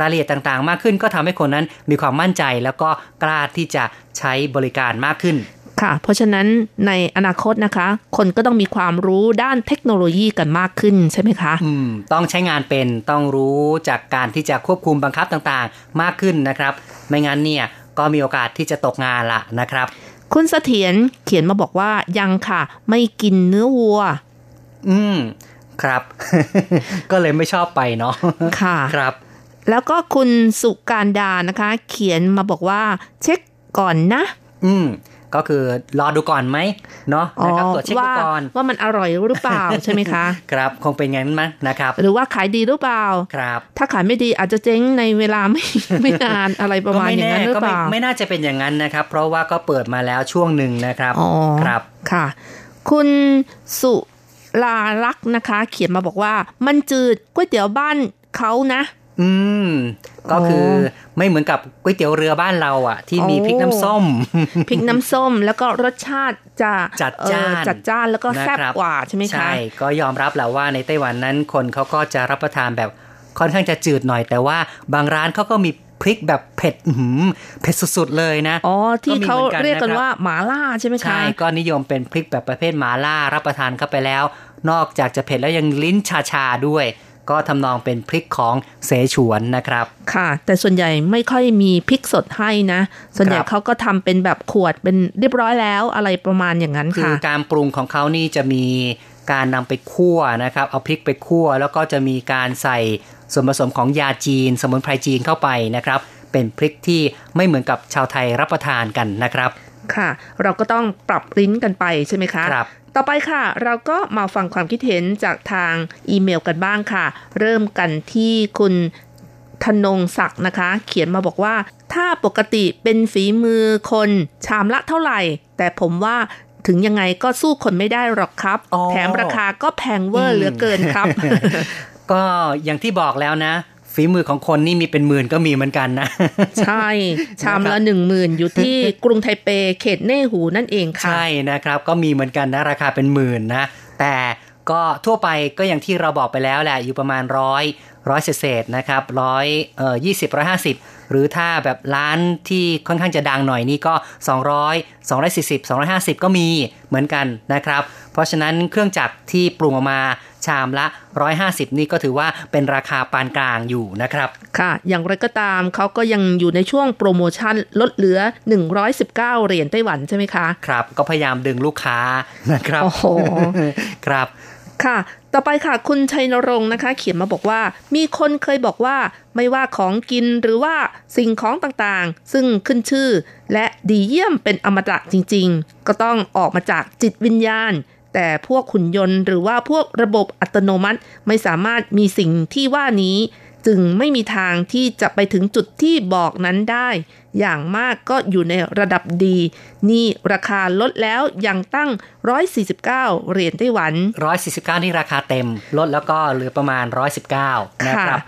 รายละเอียดต่างๆมากขึ้นก็ทำให้คนนั้นมีความมั่นใจแล้วก็กล้าที่จะใช้บริการมากขึ้นค่ะเพราะฉะนั้นในอนาคตนะคะคนก็ต้องมีความรู้ด้านเทคโนโลยีกันมากขึ้นใช่ไหมคะต้องใช้งานเป็นต้องรู้จากการที่จะควบคุมบังคับต่างๆมากขึ้นนะครับไม่งั้นเนี่ยก็มีโอกาสที่จะตกงานละนะครับคุณเสถียรเขียนมาบอกว่ายังค่ะไม่กินเนื้อวัวครับก็เลยไม่ชอบไปเนาะค่ะครับแล้วก็คุณสุการดานะคะเขียนมาบอกว่าเช็คก่อนนะก็คือรอดูก่อนไหมเนาะนะครับตรวจเช็คก่อนว่ามันอร่อยหรือเปล่า ใช่ไหมคะครับคงเป็นงั้นมั้งนะครับหรือว่าขายดีหรือเปล่าครับถ้าขายไม่ดีอาจจะเจ๊งในเวลาไม่นานอะไรประมาณอย่างนั้นหรือเปล่าไม่น่าจะเป็นอย่างนั้นนะครับเพราะว่าก็เปิดมาแล้วช่วงหนึ่งนะครับครับค่ะคุณสุลาลักษ์นะคะเขียนมาบอกว่ามันจืดก๋วยเตี๋ยวบ้านเขานะก็คือไม่เหมือนกับก๋วยเตี๋ยวเรือบ้านเราอ่ะที่มีพริกน้ำส้มแล้วก็รสชาติจะจัดจ้านแล้วก็แซ่บกว่าใช่ไหมคะใช่ก็ยอมรับแหละว่าในไต้หวันนั้นคนเขาก็จะรับประทานแบบค่อนข้างจะจืดหน่อยแต่ว่าบางร้านเขาก็มีพริกแบบเผ็ดเผ็ดสุดๆเลยนะอ๋อที่เขาเรียกกันว่าหม่าล่าใช่ไหมคะใช่ก็นิยมเป็นพริกแบบประเภทหม่าล่ารับประทานเข้าไปแล้วนอกจากจะเผ็ดแล้วยังลิ้นชาๆด้วยก็ทำนองเป็นพริกของเสฉวนนะครับค่ะแต่ส่วนใหญ่ไม่ค่อยมีพริกสดให้นะส่วนใหญ่เขาก็ทำเป็นแบบขวดเป็นเรียบร้อยแล้วอะไรประมาณอย่างนั้นค่ะคือการปรุงของเขานี่จะมีการนำไปคั่วนะครับเอาพริกไปคั่วแล้วก็จะมีการใส่ส่วนผสมของยาจีนสมุนไพรจีนเข้าไปนะครับเป็นพริกที่ไม่เหมือนกับชาวไทยรับประทานกันนะครับค่ะเราก็ต้องปรับลิ้นกันไปใช่ไหมคะครับต่อไปค่ะเราก็มาฟังความคิดเห็นจากทางอีเมลกันบ้างค่ะเริ่มกันที่คุณธนงศักดิ์นะคะเขียนมาบอกว่าถ้าปกติเป็นฝีมือคนชามละเท่าไหร่แต่ผมว่าถึงยังไงก็สู้คนไม่ได้หรอกครับแถมราคาก็แพงเวอร์เหลือเกินครับ ก็อย่างที่บอกแล้วนะฝีมือของคนนี่มีเป็นหมื่นก็มีเหมือนกันนะใช่ชามละ 10,000 อยู่ที่กรุงไทเปเขตเน่หูนั่นเองค่ะใช่นะครับก็มีเหมือนกันนะราคาเป็นหมื่นนะแต่ก็ทั่วไปก็อย่างที่เราบอกไปแล้วแหละอยู่ประมาณ100เศษๆนะครับ100 20 150หรือถ้าแบบร้านที่ค่อนข้างจะดังหน่อยนี่ก็200 240 250ก็มีเหมือนกันนะครับเพราะฉะนั้นเครื่องจักรที่ปรุงออกมาชามละ150นี่ก็ถือว่าเป็นราคาปานกลางอยู่นะครับค่ะอย่างไรก็ตามเขาก็ยังอยู่ในช่วงโปรโมชั่นลดเหลือ119เหรียญไต้หวันใช่ไหมคะครับก็พยายามดึงลูกค้านะครับโอ้โห ครับค่ะต่อไปค่ะคุณชัยนรงค์นะคะเขียนมาบอกว่ามีคนเคยบอกว่าไม่ว่าของกินหรือว่าสิ่งของต่างๆซึ่งขึ้นชื่อและดีเยี่ยมเป็นอมตะจริงๆก็ต้องออกมาจากจิตวิญญาณแต่พวกหุ่นยนต์หรือว่าพวกระบบอัตโนมัติไม่สามารถมีสิ่งที่ว่านี้จึงไม่มีทางที่จะไปถึงจุดที่บอกนั้นได้อย่างมากก็อยู่ในระดับดีนี่ราคาลดแล้วยังตั้ง149เหรียญไต้หวัน149นี่ราคาเต็มลดแล้วก็เหลือประมาณ119นะครับ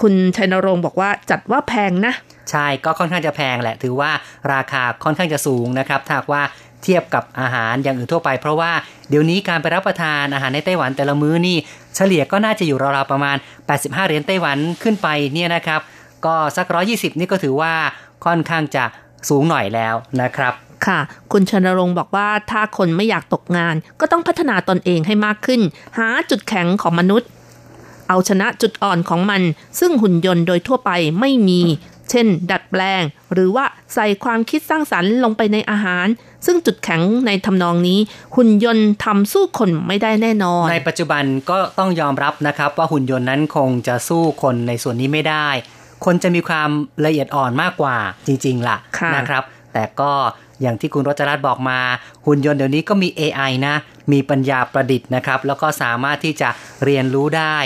คุณชัยนรงค์บอกว่าจัดว่าแพงนะใช่ก็ค่อนข้างจะแพงแหละถือว่าราคาค่อนข้างจะสูงนะครับถ้าว่าเทียบกับอาหารอย่างอื่นทั่วไปเพราะว่าเดี๋ยวนี้การไปรับประทานอาหารในไต้หวันแต่ละมื้อนี่เฉลี่ยก็น่าจะอยู่ราวๆประมาณ85เหรียญไต้หวันขึ้นไปเนี่ยนะครับก็สัก120นี่ก็ถือว่าค่อนข้างจะสูงหน่อยแล้วนะครับค่ะคุณชนรงค์บอกว่าถ้าคนไม่อยากตกงานก็ต้องพัฒนาตนเองให้มากขึ้นหาจุดแข็งของมนุษย์ เอาชนะจุดอ่อนของมันซึ่งหุ่นยนต์โดยทั่วไปไม่มีเช่นดัดแปลงหรือว่าใส่ความคิดสร้างสรรค์ลงไปในอาหารซึ่งจุดแข็งในทำนองนี้หุ่นยนต์ทำสู้คนไม่ได้แน่นอนในปัจจุบันก็ต้องยอมรับนะครับว่าหุ่นยนต์นั้นคงจะสู้คนในส่วนนี้ไม่ได้คนจะมีความละเอียดอ่อนมากกว่าจริงๆล่ะนะครับแต่ก็อย่างที่คุณรัชรัตน์บอกมาหุ่นยนต์เดี๋ยวนี้ก็มี AI นะมีปัญญาประดิษฐ์นะครับแล้วก็สามารถที่จะเรียนรู้ได้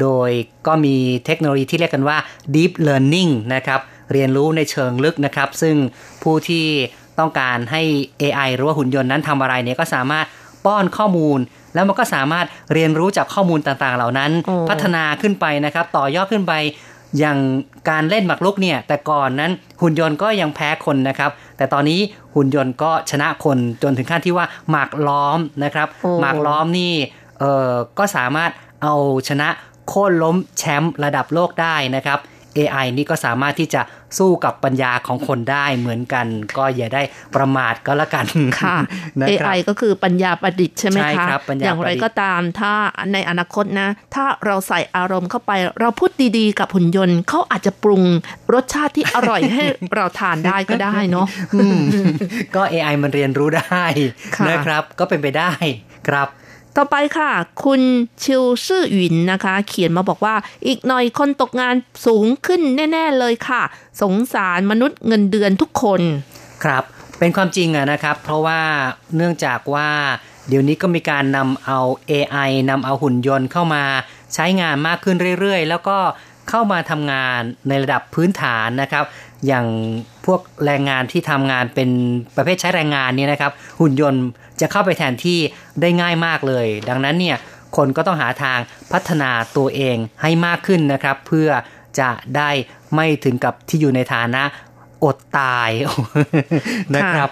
โดยก็มีเทคโนโลยีที่เรียกกันว่า Deep Learning นะครับเรียนรู้ในเชิงลึกนะครับซึ่งผู้ที่ต้องการให้ AI หรือว่าหุ่นยนต์นั้นทำอะไรเนี่ยก็สามารถป้อนข้อมูลแล้วมันก็สามารถเรียนรู้จากข้อมูลต่างๆเหล่านั้นพัฒนาขึ้นไปนะครับต่อยอดขึ้นไปอย่างการเล่นหมากรุกเนี่ยแต่ก่อนนั้นหุ่นยนต์ก็ยังแพ้คนนะครับแต่ตอนนี้หุ่นยนต์ก็ชนะคนจนถึงขั้นที่ว่าหมากล้อมนะครับหมากล้อมนี่ก็สามารถเอาชนะโค่นล้มแชมป์ระดับโลกได้นะครับ AI นี่ก็สามารถที่จะสู้กับปัญญาของคนได้เหมือนกันก็อย่าได้ประมาทก็แล้วกันค่ะ AI ก็คือปัญญาประดิษฐ์ใช่ไหมคะอย่างไรก็ตามถ้าในอนาคตนะถ้าเราใส่อารมณ์เข้าไปเราพูดดีๆกับหุ่นยนต์เขาอาจจะปรุงรสชาติที่อร่อย ให้เราทานได้ก็ได้เนาะ ก็ AI มันเรียนรู้ได้นะครับก็เป็นไปได้ครับต่อไปค่ะคุณชิวซื่อหยินนะคะเขียนมาบอกว่าอีกหน่อยคนตกงานสูงขึ้นแน่ๆเลยค่ะสงสารมนุษย์เงินเดือนทุกคนครับเป็นความจริงอะนะครับเพราะว่าเนื่องจากว่าเดี๋ยวนี้ก็มีการนำเอา AI นำเอาหุ่นยนต์เข้ามาใช้งานมากขึ้นเรื่อยๆแล้วก็เข้ามาทำงานในระดับพื้นฐานนะครับอย่างพวกแรงงานที่ทำงานเป็นประเภทใช้แรงงานนี่นะครับหุ่นยนต์จะเข้าไปแทนที่ได้ง่ายมากเลยดังนั้นเนี่ยคนก็ต้องหาทางพัฒนาตัวเองให้มากขึ้นนะครับเพื่อจะได้ไม่ถึงกับที่อยู่ในฐานะอดตาย นะครับ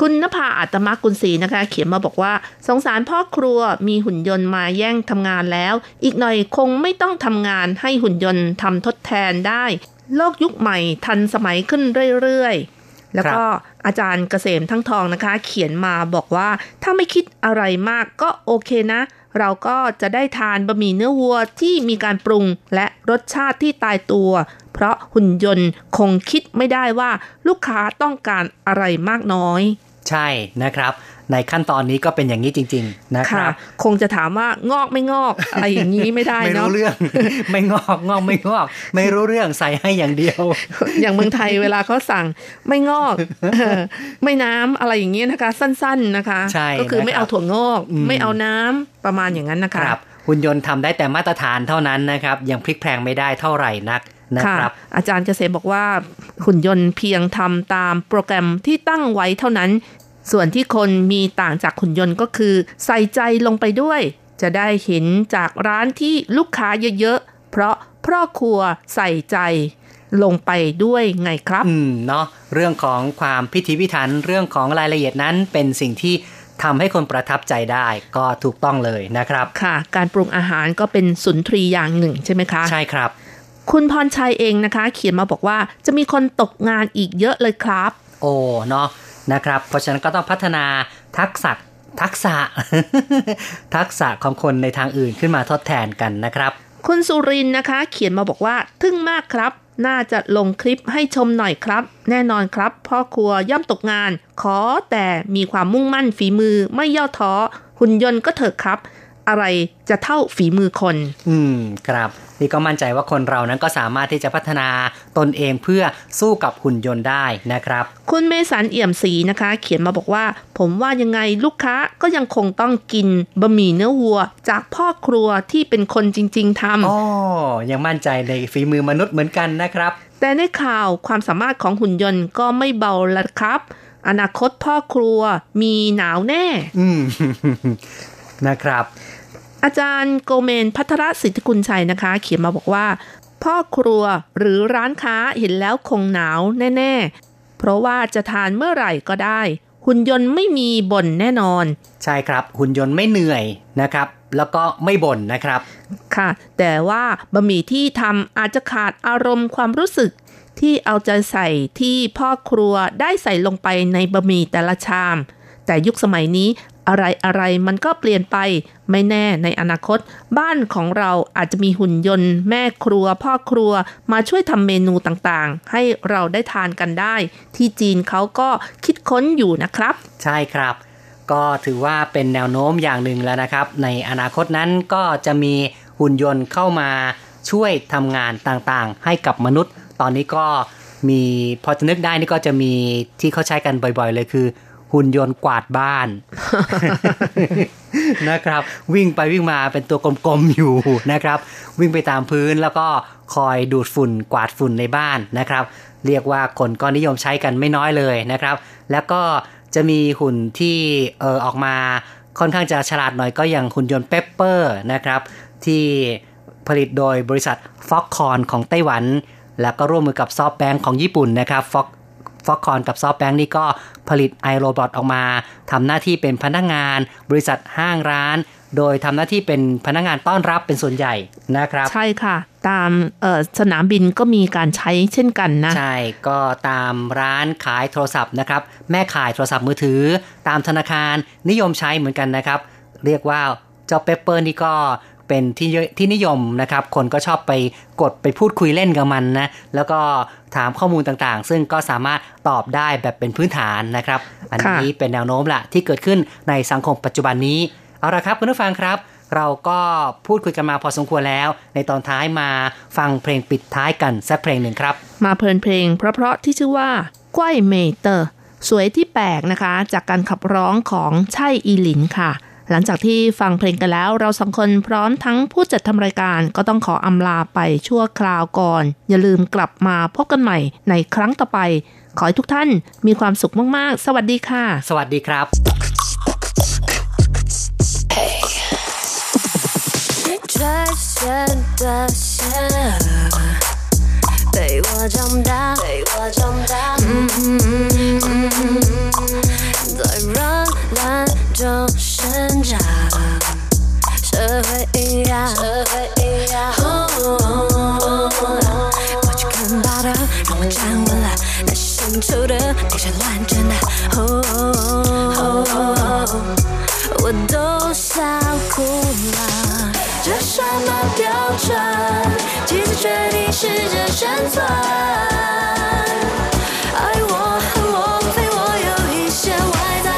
คุณณภาอัตมกุลศรีนะคะเขียนมาบอกว่าสงสารพ่อครัวมีหุ่นยนต์มาแย่งทำงานแล้วอีกหน่อยคงไม่ต้องทำงานให้หุ่นยนต์ทำทดแทนได้โลกยุคใหม่ทันสมัยขึ้นเรื่อยๆแล้วก็อาจารย์เกษมทั้งทองนะคะเขียนมาบอกว่าถ้าไม่คิดอะไรมากก็โอเคนะเราก็จะได้ทานบะหมี่เนื้อวัวที่มีการปรุงและรสชาติที่ตายตัวเพราะหุ่นยนต์คงคิดไม่ได้ว่าลูกค้าต้องการอะไรมากน้อยใช่นะครับในขั้นตอนนี้ก็เป็นอย่างนี้จริงๆนะครับคงจะถามว่างอกไม่งอกอะไรอย่างนี้ไม่ได้เนาะ ไม่รู้เรื่องไม่งอกงอกไม่งอกไม่รู้เรื่องใส่ให้อย่างเดียว อย่างเมืองไทยเวลาเขาสั่งไม่งอก ไม่น้ำอะไรอย่างนี้นะคะสั้นๆนะคะก็คือไม่เอาถั่วงอกไม่เอาน้ำประมาณอย่างนั้นนะคะหุ่นยนต์ทำได้แต่มาตรฐานเท่านั้นนะครับยังพลิกแพลงไม่ได้เท่าไหร่นักค่ะอาจารย์เกษมบอกว่าหุ่นยนต์เพียงทำตามโปรแกรมที่ตั้งไว้เท่านั้นส่วนที่คนมีต่างจากหุ่นยนต์ก็คือใส่ใจลงไปด้วยจะได้เห็นจากร้านที่ลูกค้าเยอะๆเพราะพ่อครัวใส่ใจลงไปด้วยไงครับเนาะเรื่องของความพิถีพิถันเรื่องของรายละเอียดนั้นเป็นสิ่งที่ทำให้คนประทับใจได้ก็ถูกต้องเลยนะครับค่ะการปรุงอาหารก็เป็นสุนทรีย์อย่างหนึ่งใช่ไหมคะใช่ครับคุณพรชัยเองนะคะเขียนมาบอกว่าจะมีคนตกงานอีกเยอะเลยครับโอ้เนาะนะครับเพราะฉะนั้นก็ต้องพัฒนาทักษะของคนในทางอื่นขึ้นมาทดแทนกันนะครับคุณสุรินนะคะเขียนมาบอกว่าทึ่งมากครับน่าจะลงคลิปให้ชมหน่อยครับแน่นอนครับพ่อครัวย่อมตกงานขอแต่มีความมุ่งมั่นฝีมือไม่ย่อท้อหุ่นยนต์ก็เถอะครับอะไรจะเท่าฝีมือคนครับนี่ก็มั่นใจว่าคนเรานั้นก็สามารถที่จะพัฒนาตนเองเพื่อสู้กับหุ่นยนต์ได้นะครับคุณเมสันเอี่ยมศรีนะคะเขียนมาบอกว่าผมว่ายังไงลูกค้าก็ยังคงต้องกินบะหมี่เนื้อวัวจากพ่อครัวที่เป็นคนจริงๆทำอ๋อยังมั่นใจในฝีมือมนุษย์เหมือนกันนะครับแต่ในข่าวความสามารถของหุ่นยนต์ก็ไม่เบาละครับอนาคตพ่อครัวมีหนาวแน่นะครับอาจารย์โกเมนพัทรสิทธิกุลชัยนะคะเขียนมาบอกว่าพ่อครัวหรือร้านค้าเห็นแล้วคงหนาวแน่ๆเพราะว่าจะทานเมื่อไหร่ก็ได้หุ่นยนต์ไม่มีบ่นแน่นอนใช่ครับหุ่นยนต์ไม่เหนื่อยนะครับแล้วก็ไม่บ่นนะครับค่ะแต่ว่าบะหมี่ที่ทำอาจจะขาดอารมณ์ความรู้สึกที่เอาใจใส่ที่พ่อครัวได้ใส่ลงไปในบะหมี่แต่ละชามแต่ยุคสมัยนี้ อะไรๆมันก็เปลี่ยนไปไม่แน่ในอนาคตบ้านของเราอาจจะมีหุ่นยนต์แม่ครัวพ่อครัวมาช่วยทำเมนูต่างๆให้เราได้ทานกันได้ที่จีนเขาก็คิดค้นอยู่นะครับใช่ครับก็ถือว่าเป็นแนวโน้มอย่างหนึ่งแล้วนะครับในอนาคตนั้นก็จะมีหุ่นยนต์เข้ามาช่วยทำงานต่างๆให้กับมนุษย์ตอนนี้ก็มีพอจะนึกได้นี่ก็จะมีที่เขาใช้กันบ่อยๆเลยคือหุ่นยนต์กวาดบ้าน นะครับวิ่งไปวิ่งมาเป็นตัวกลมๆอยู่นะครับวิ่งไปตามพื้นแล้วก็คอยดูดฝุ่นกวาดฝุ่นในบ้านนะครับเรียกว่าคนก็นิยมใช้กันไม่น้อยเลยนะครับแล้วก็จะมีหุ่นที่ออกมาค่อนข้างจะฉลาดหน่อยก็อย่างหุ่นยนต์ Pepper นะครับที่ผลิตโดยบริษัท Foxconn ของไต้หวันแล้วก็ร่วมมือกับ Softbank ของญี่ปุ่นนะครับ Foxconn กับ Softbank นี่ก็ผลิต iRobot ออกมาทำหน้าที่เป็นพนักงานบริษัทห้างร้านโดยทำหน้าที่เป็นพนักงานต้อนรับเป็นส่วนใหญ่นะครับใช่ค่ะตามสนามบินก็มีการใช้เช่นกันนะใช่ก็ตามร้านขายโทรศัพท์นะครับแม่ขายโทรศัพท์มือถือตามธนาคารนิยมใช้เหมือนกันนะครับเรียกว่าเจ้า Pepper นี่ก็เป็นที่นิยมนะครับคนก็ชอบไปกดไปพูดคุยเล่นกับมันนะแล้วก็ถามข้อมูลต่างๆซึ่งก็สามารถตอบได้แบบเป็นพื้นฐานนะครับอันนี้เป็นแนวโน้มละที่เกิดขึ้นในสังคมปัจจุบันนี้เอาละครับคุณผู้ฟังครับเราก็พูดคุยกันมาพอสมควรแล้วในตอนท้ายมาฟังเพลงปิดท้ายกันสักเพลงหนึ่งครับมาเพลงเพราะๆที่ชื่อว่าก้วยเมเตอร์สวยที่แปลกนะคะจากการขับร้องของไช่อีหลินค่ะหลังจากที่ฟังเพลงกันแล้วเราสองคนพร้อมทั้งผู้จัดทำรายการก็ต้องขออำลาไปชั่วคราวก่อนอย่าลืมกลับมาพบกันใหม่ในครั้งต่อไปขอให้ทุกท่านมีความสุขมากๆสวัสดีค่ะสวัสดีครับ 生长，社会营养。我去看报道，让我站稳了，那些深处的，那些乱真的。我都笑哭了。这什么标准？几次决定试着生存。爱我恨我，非我有一些外在。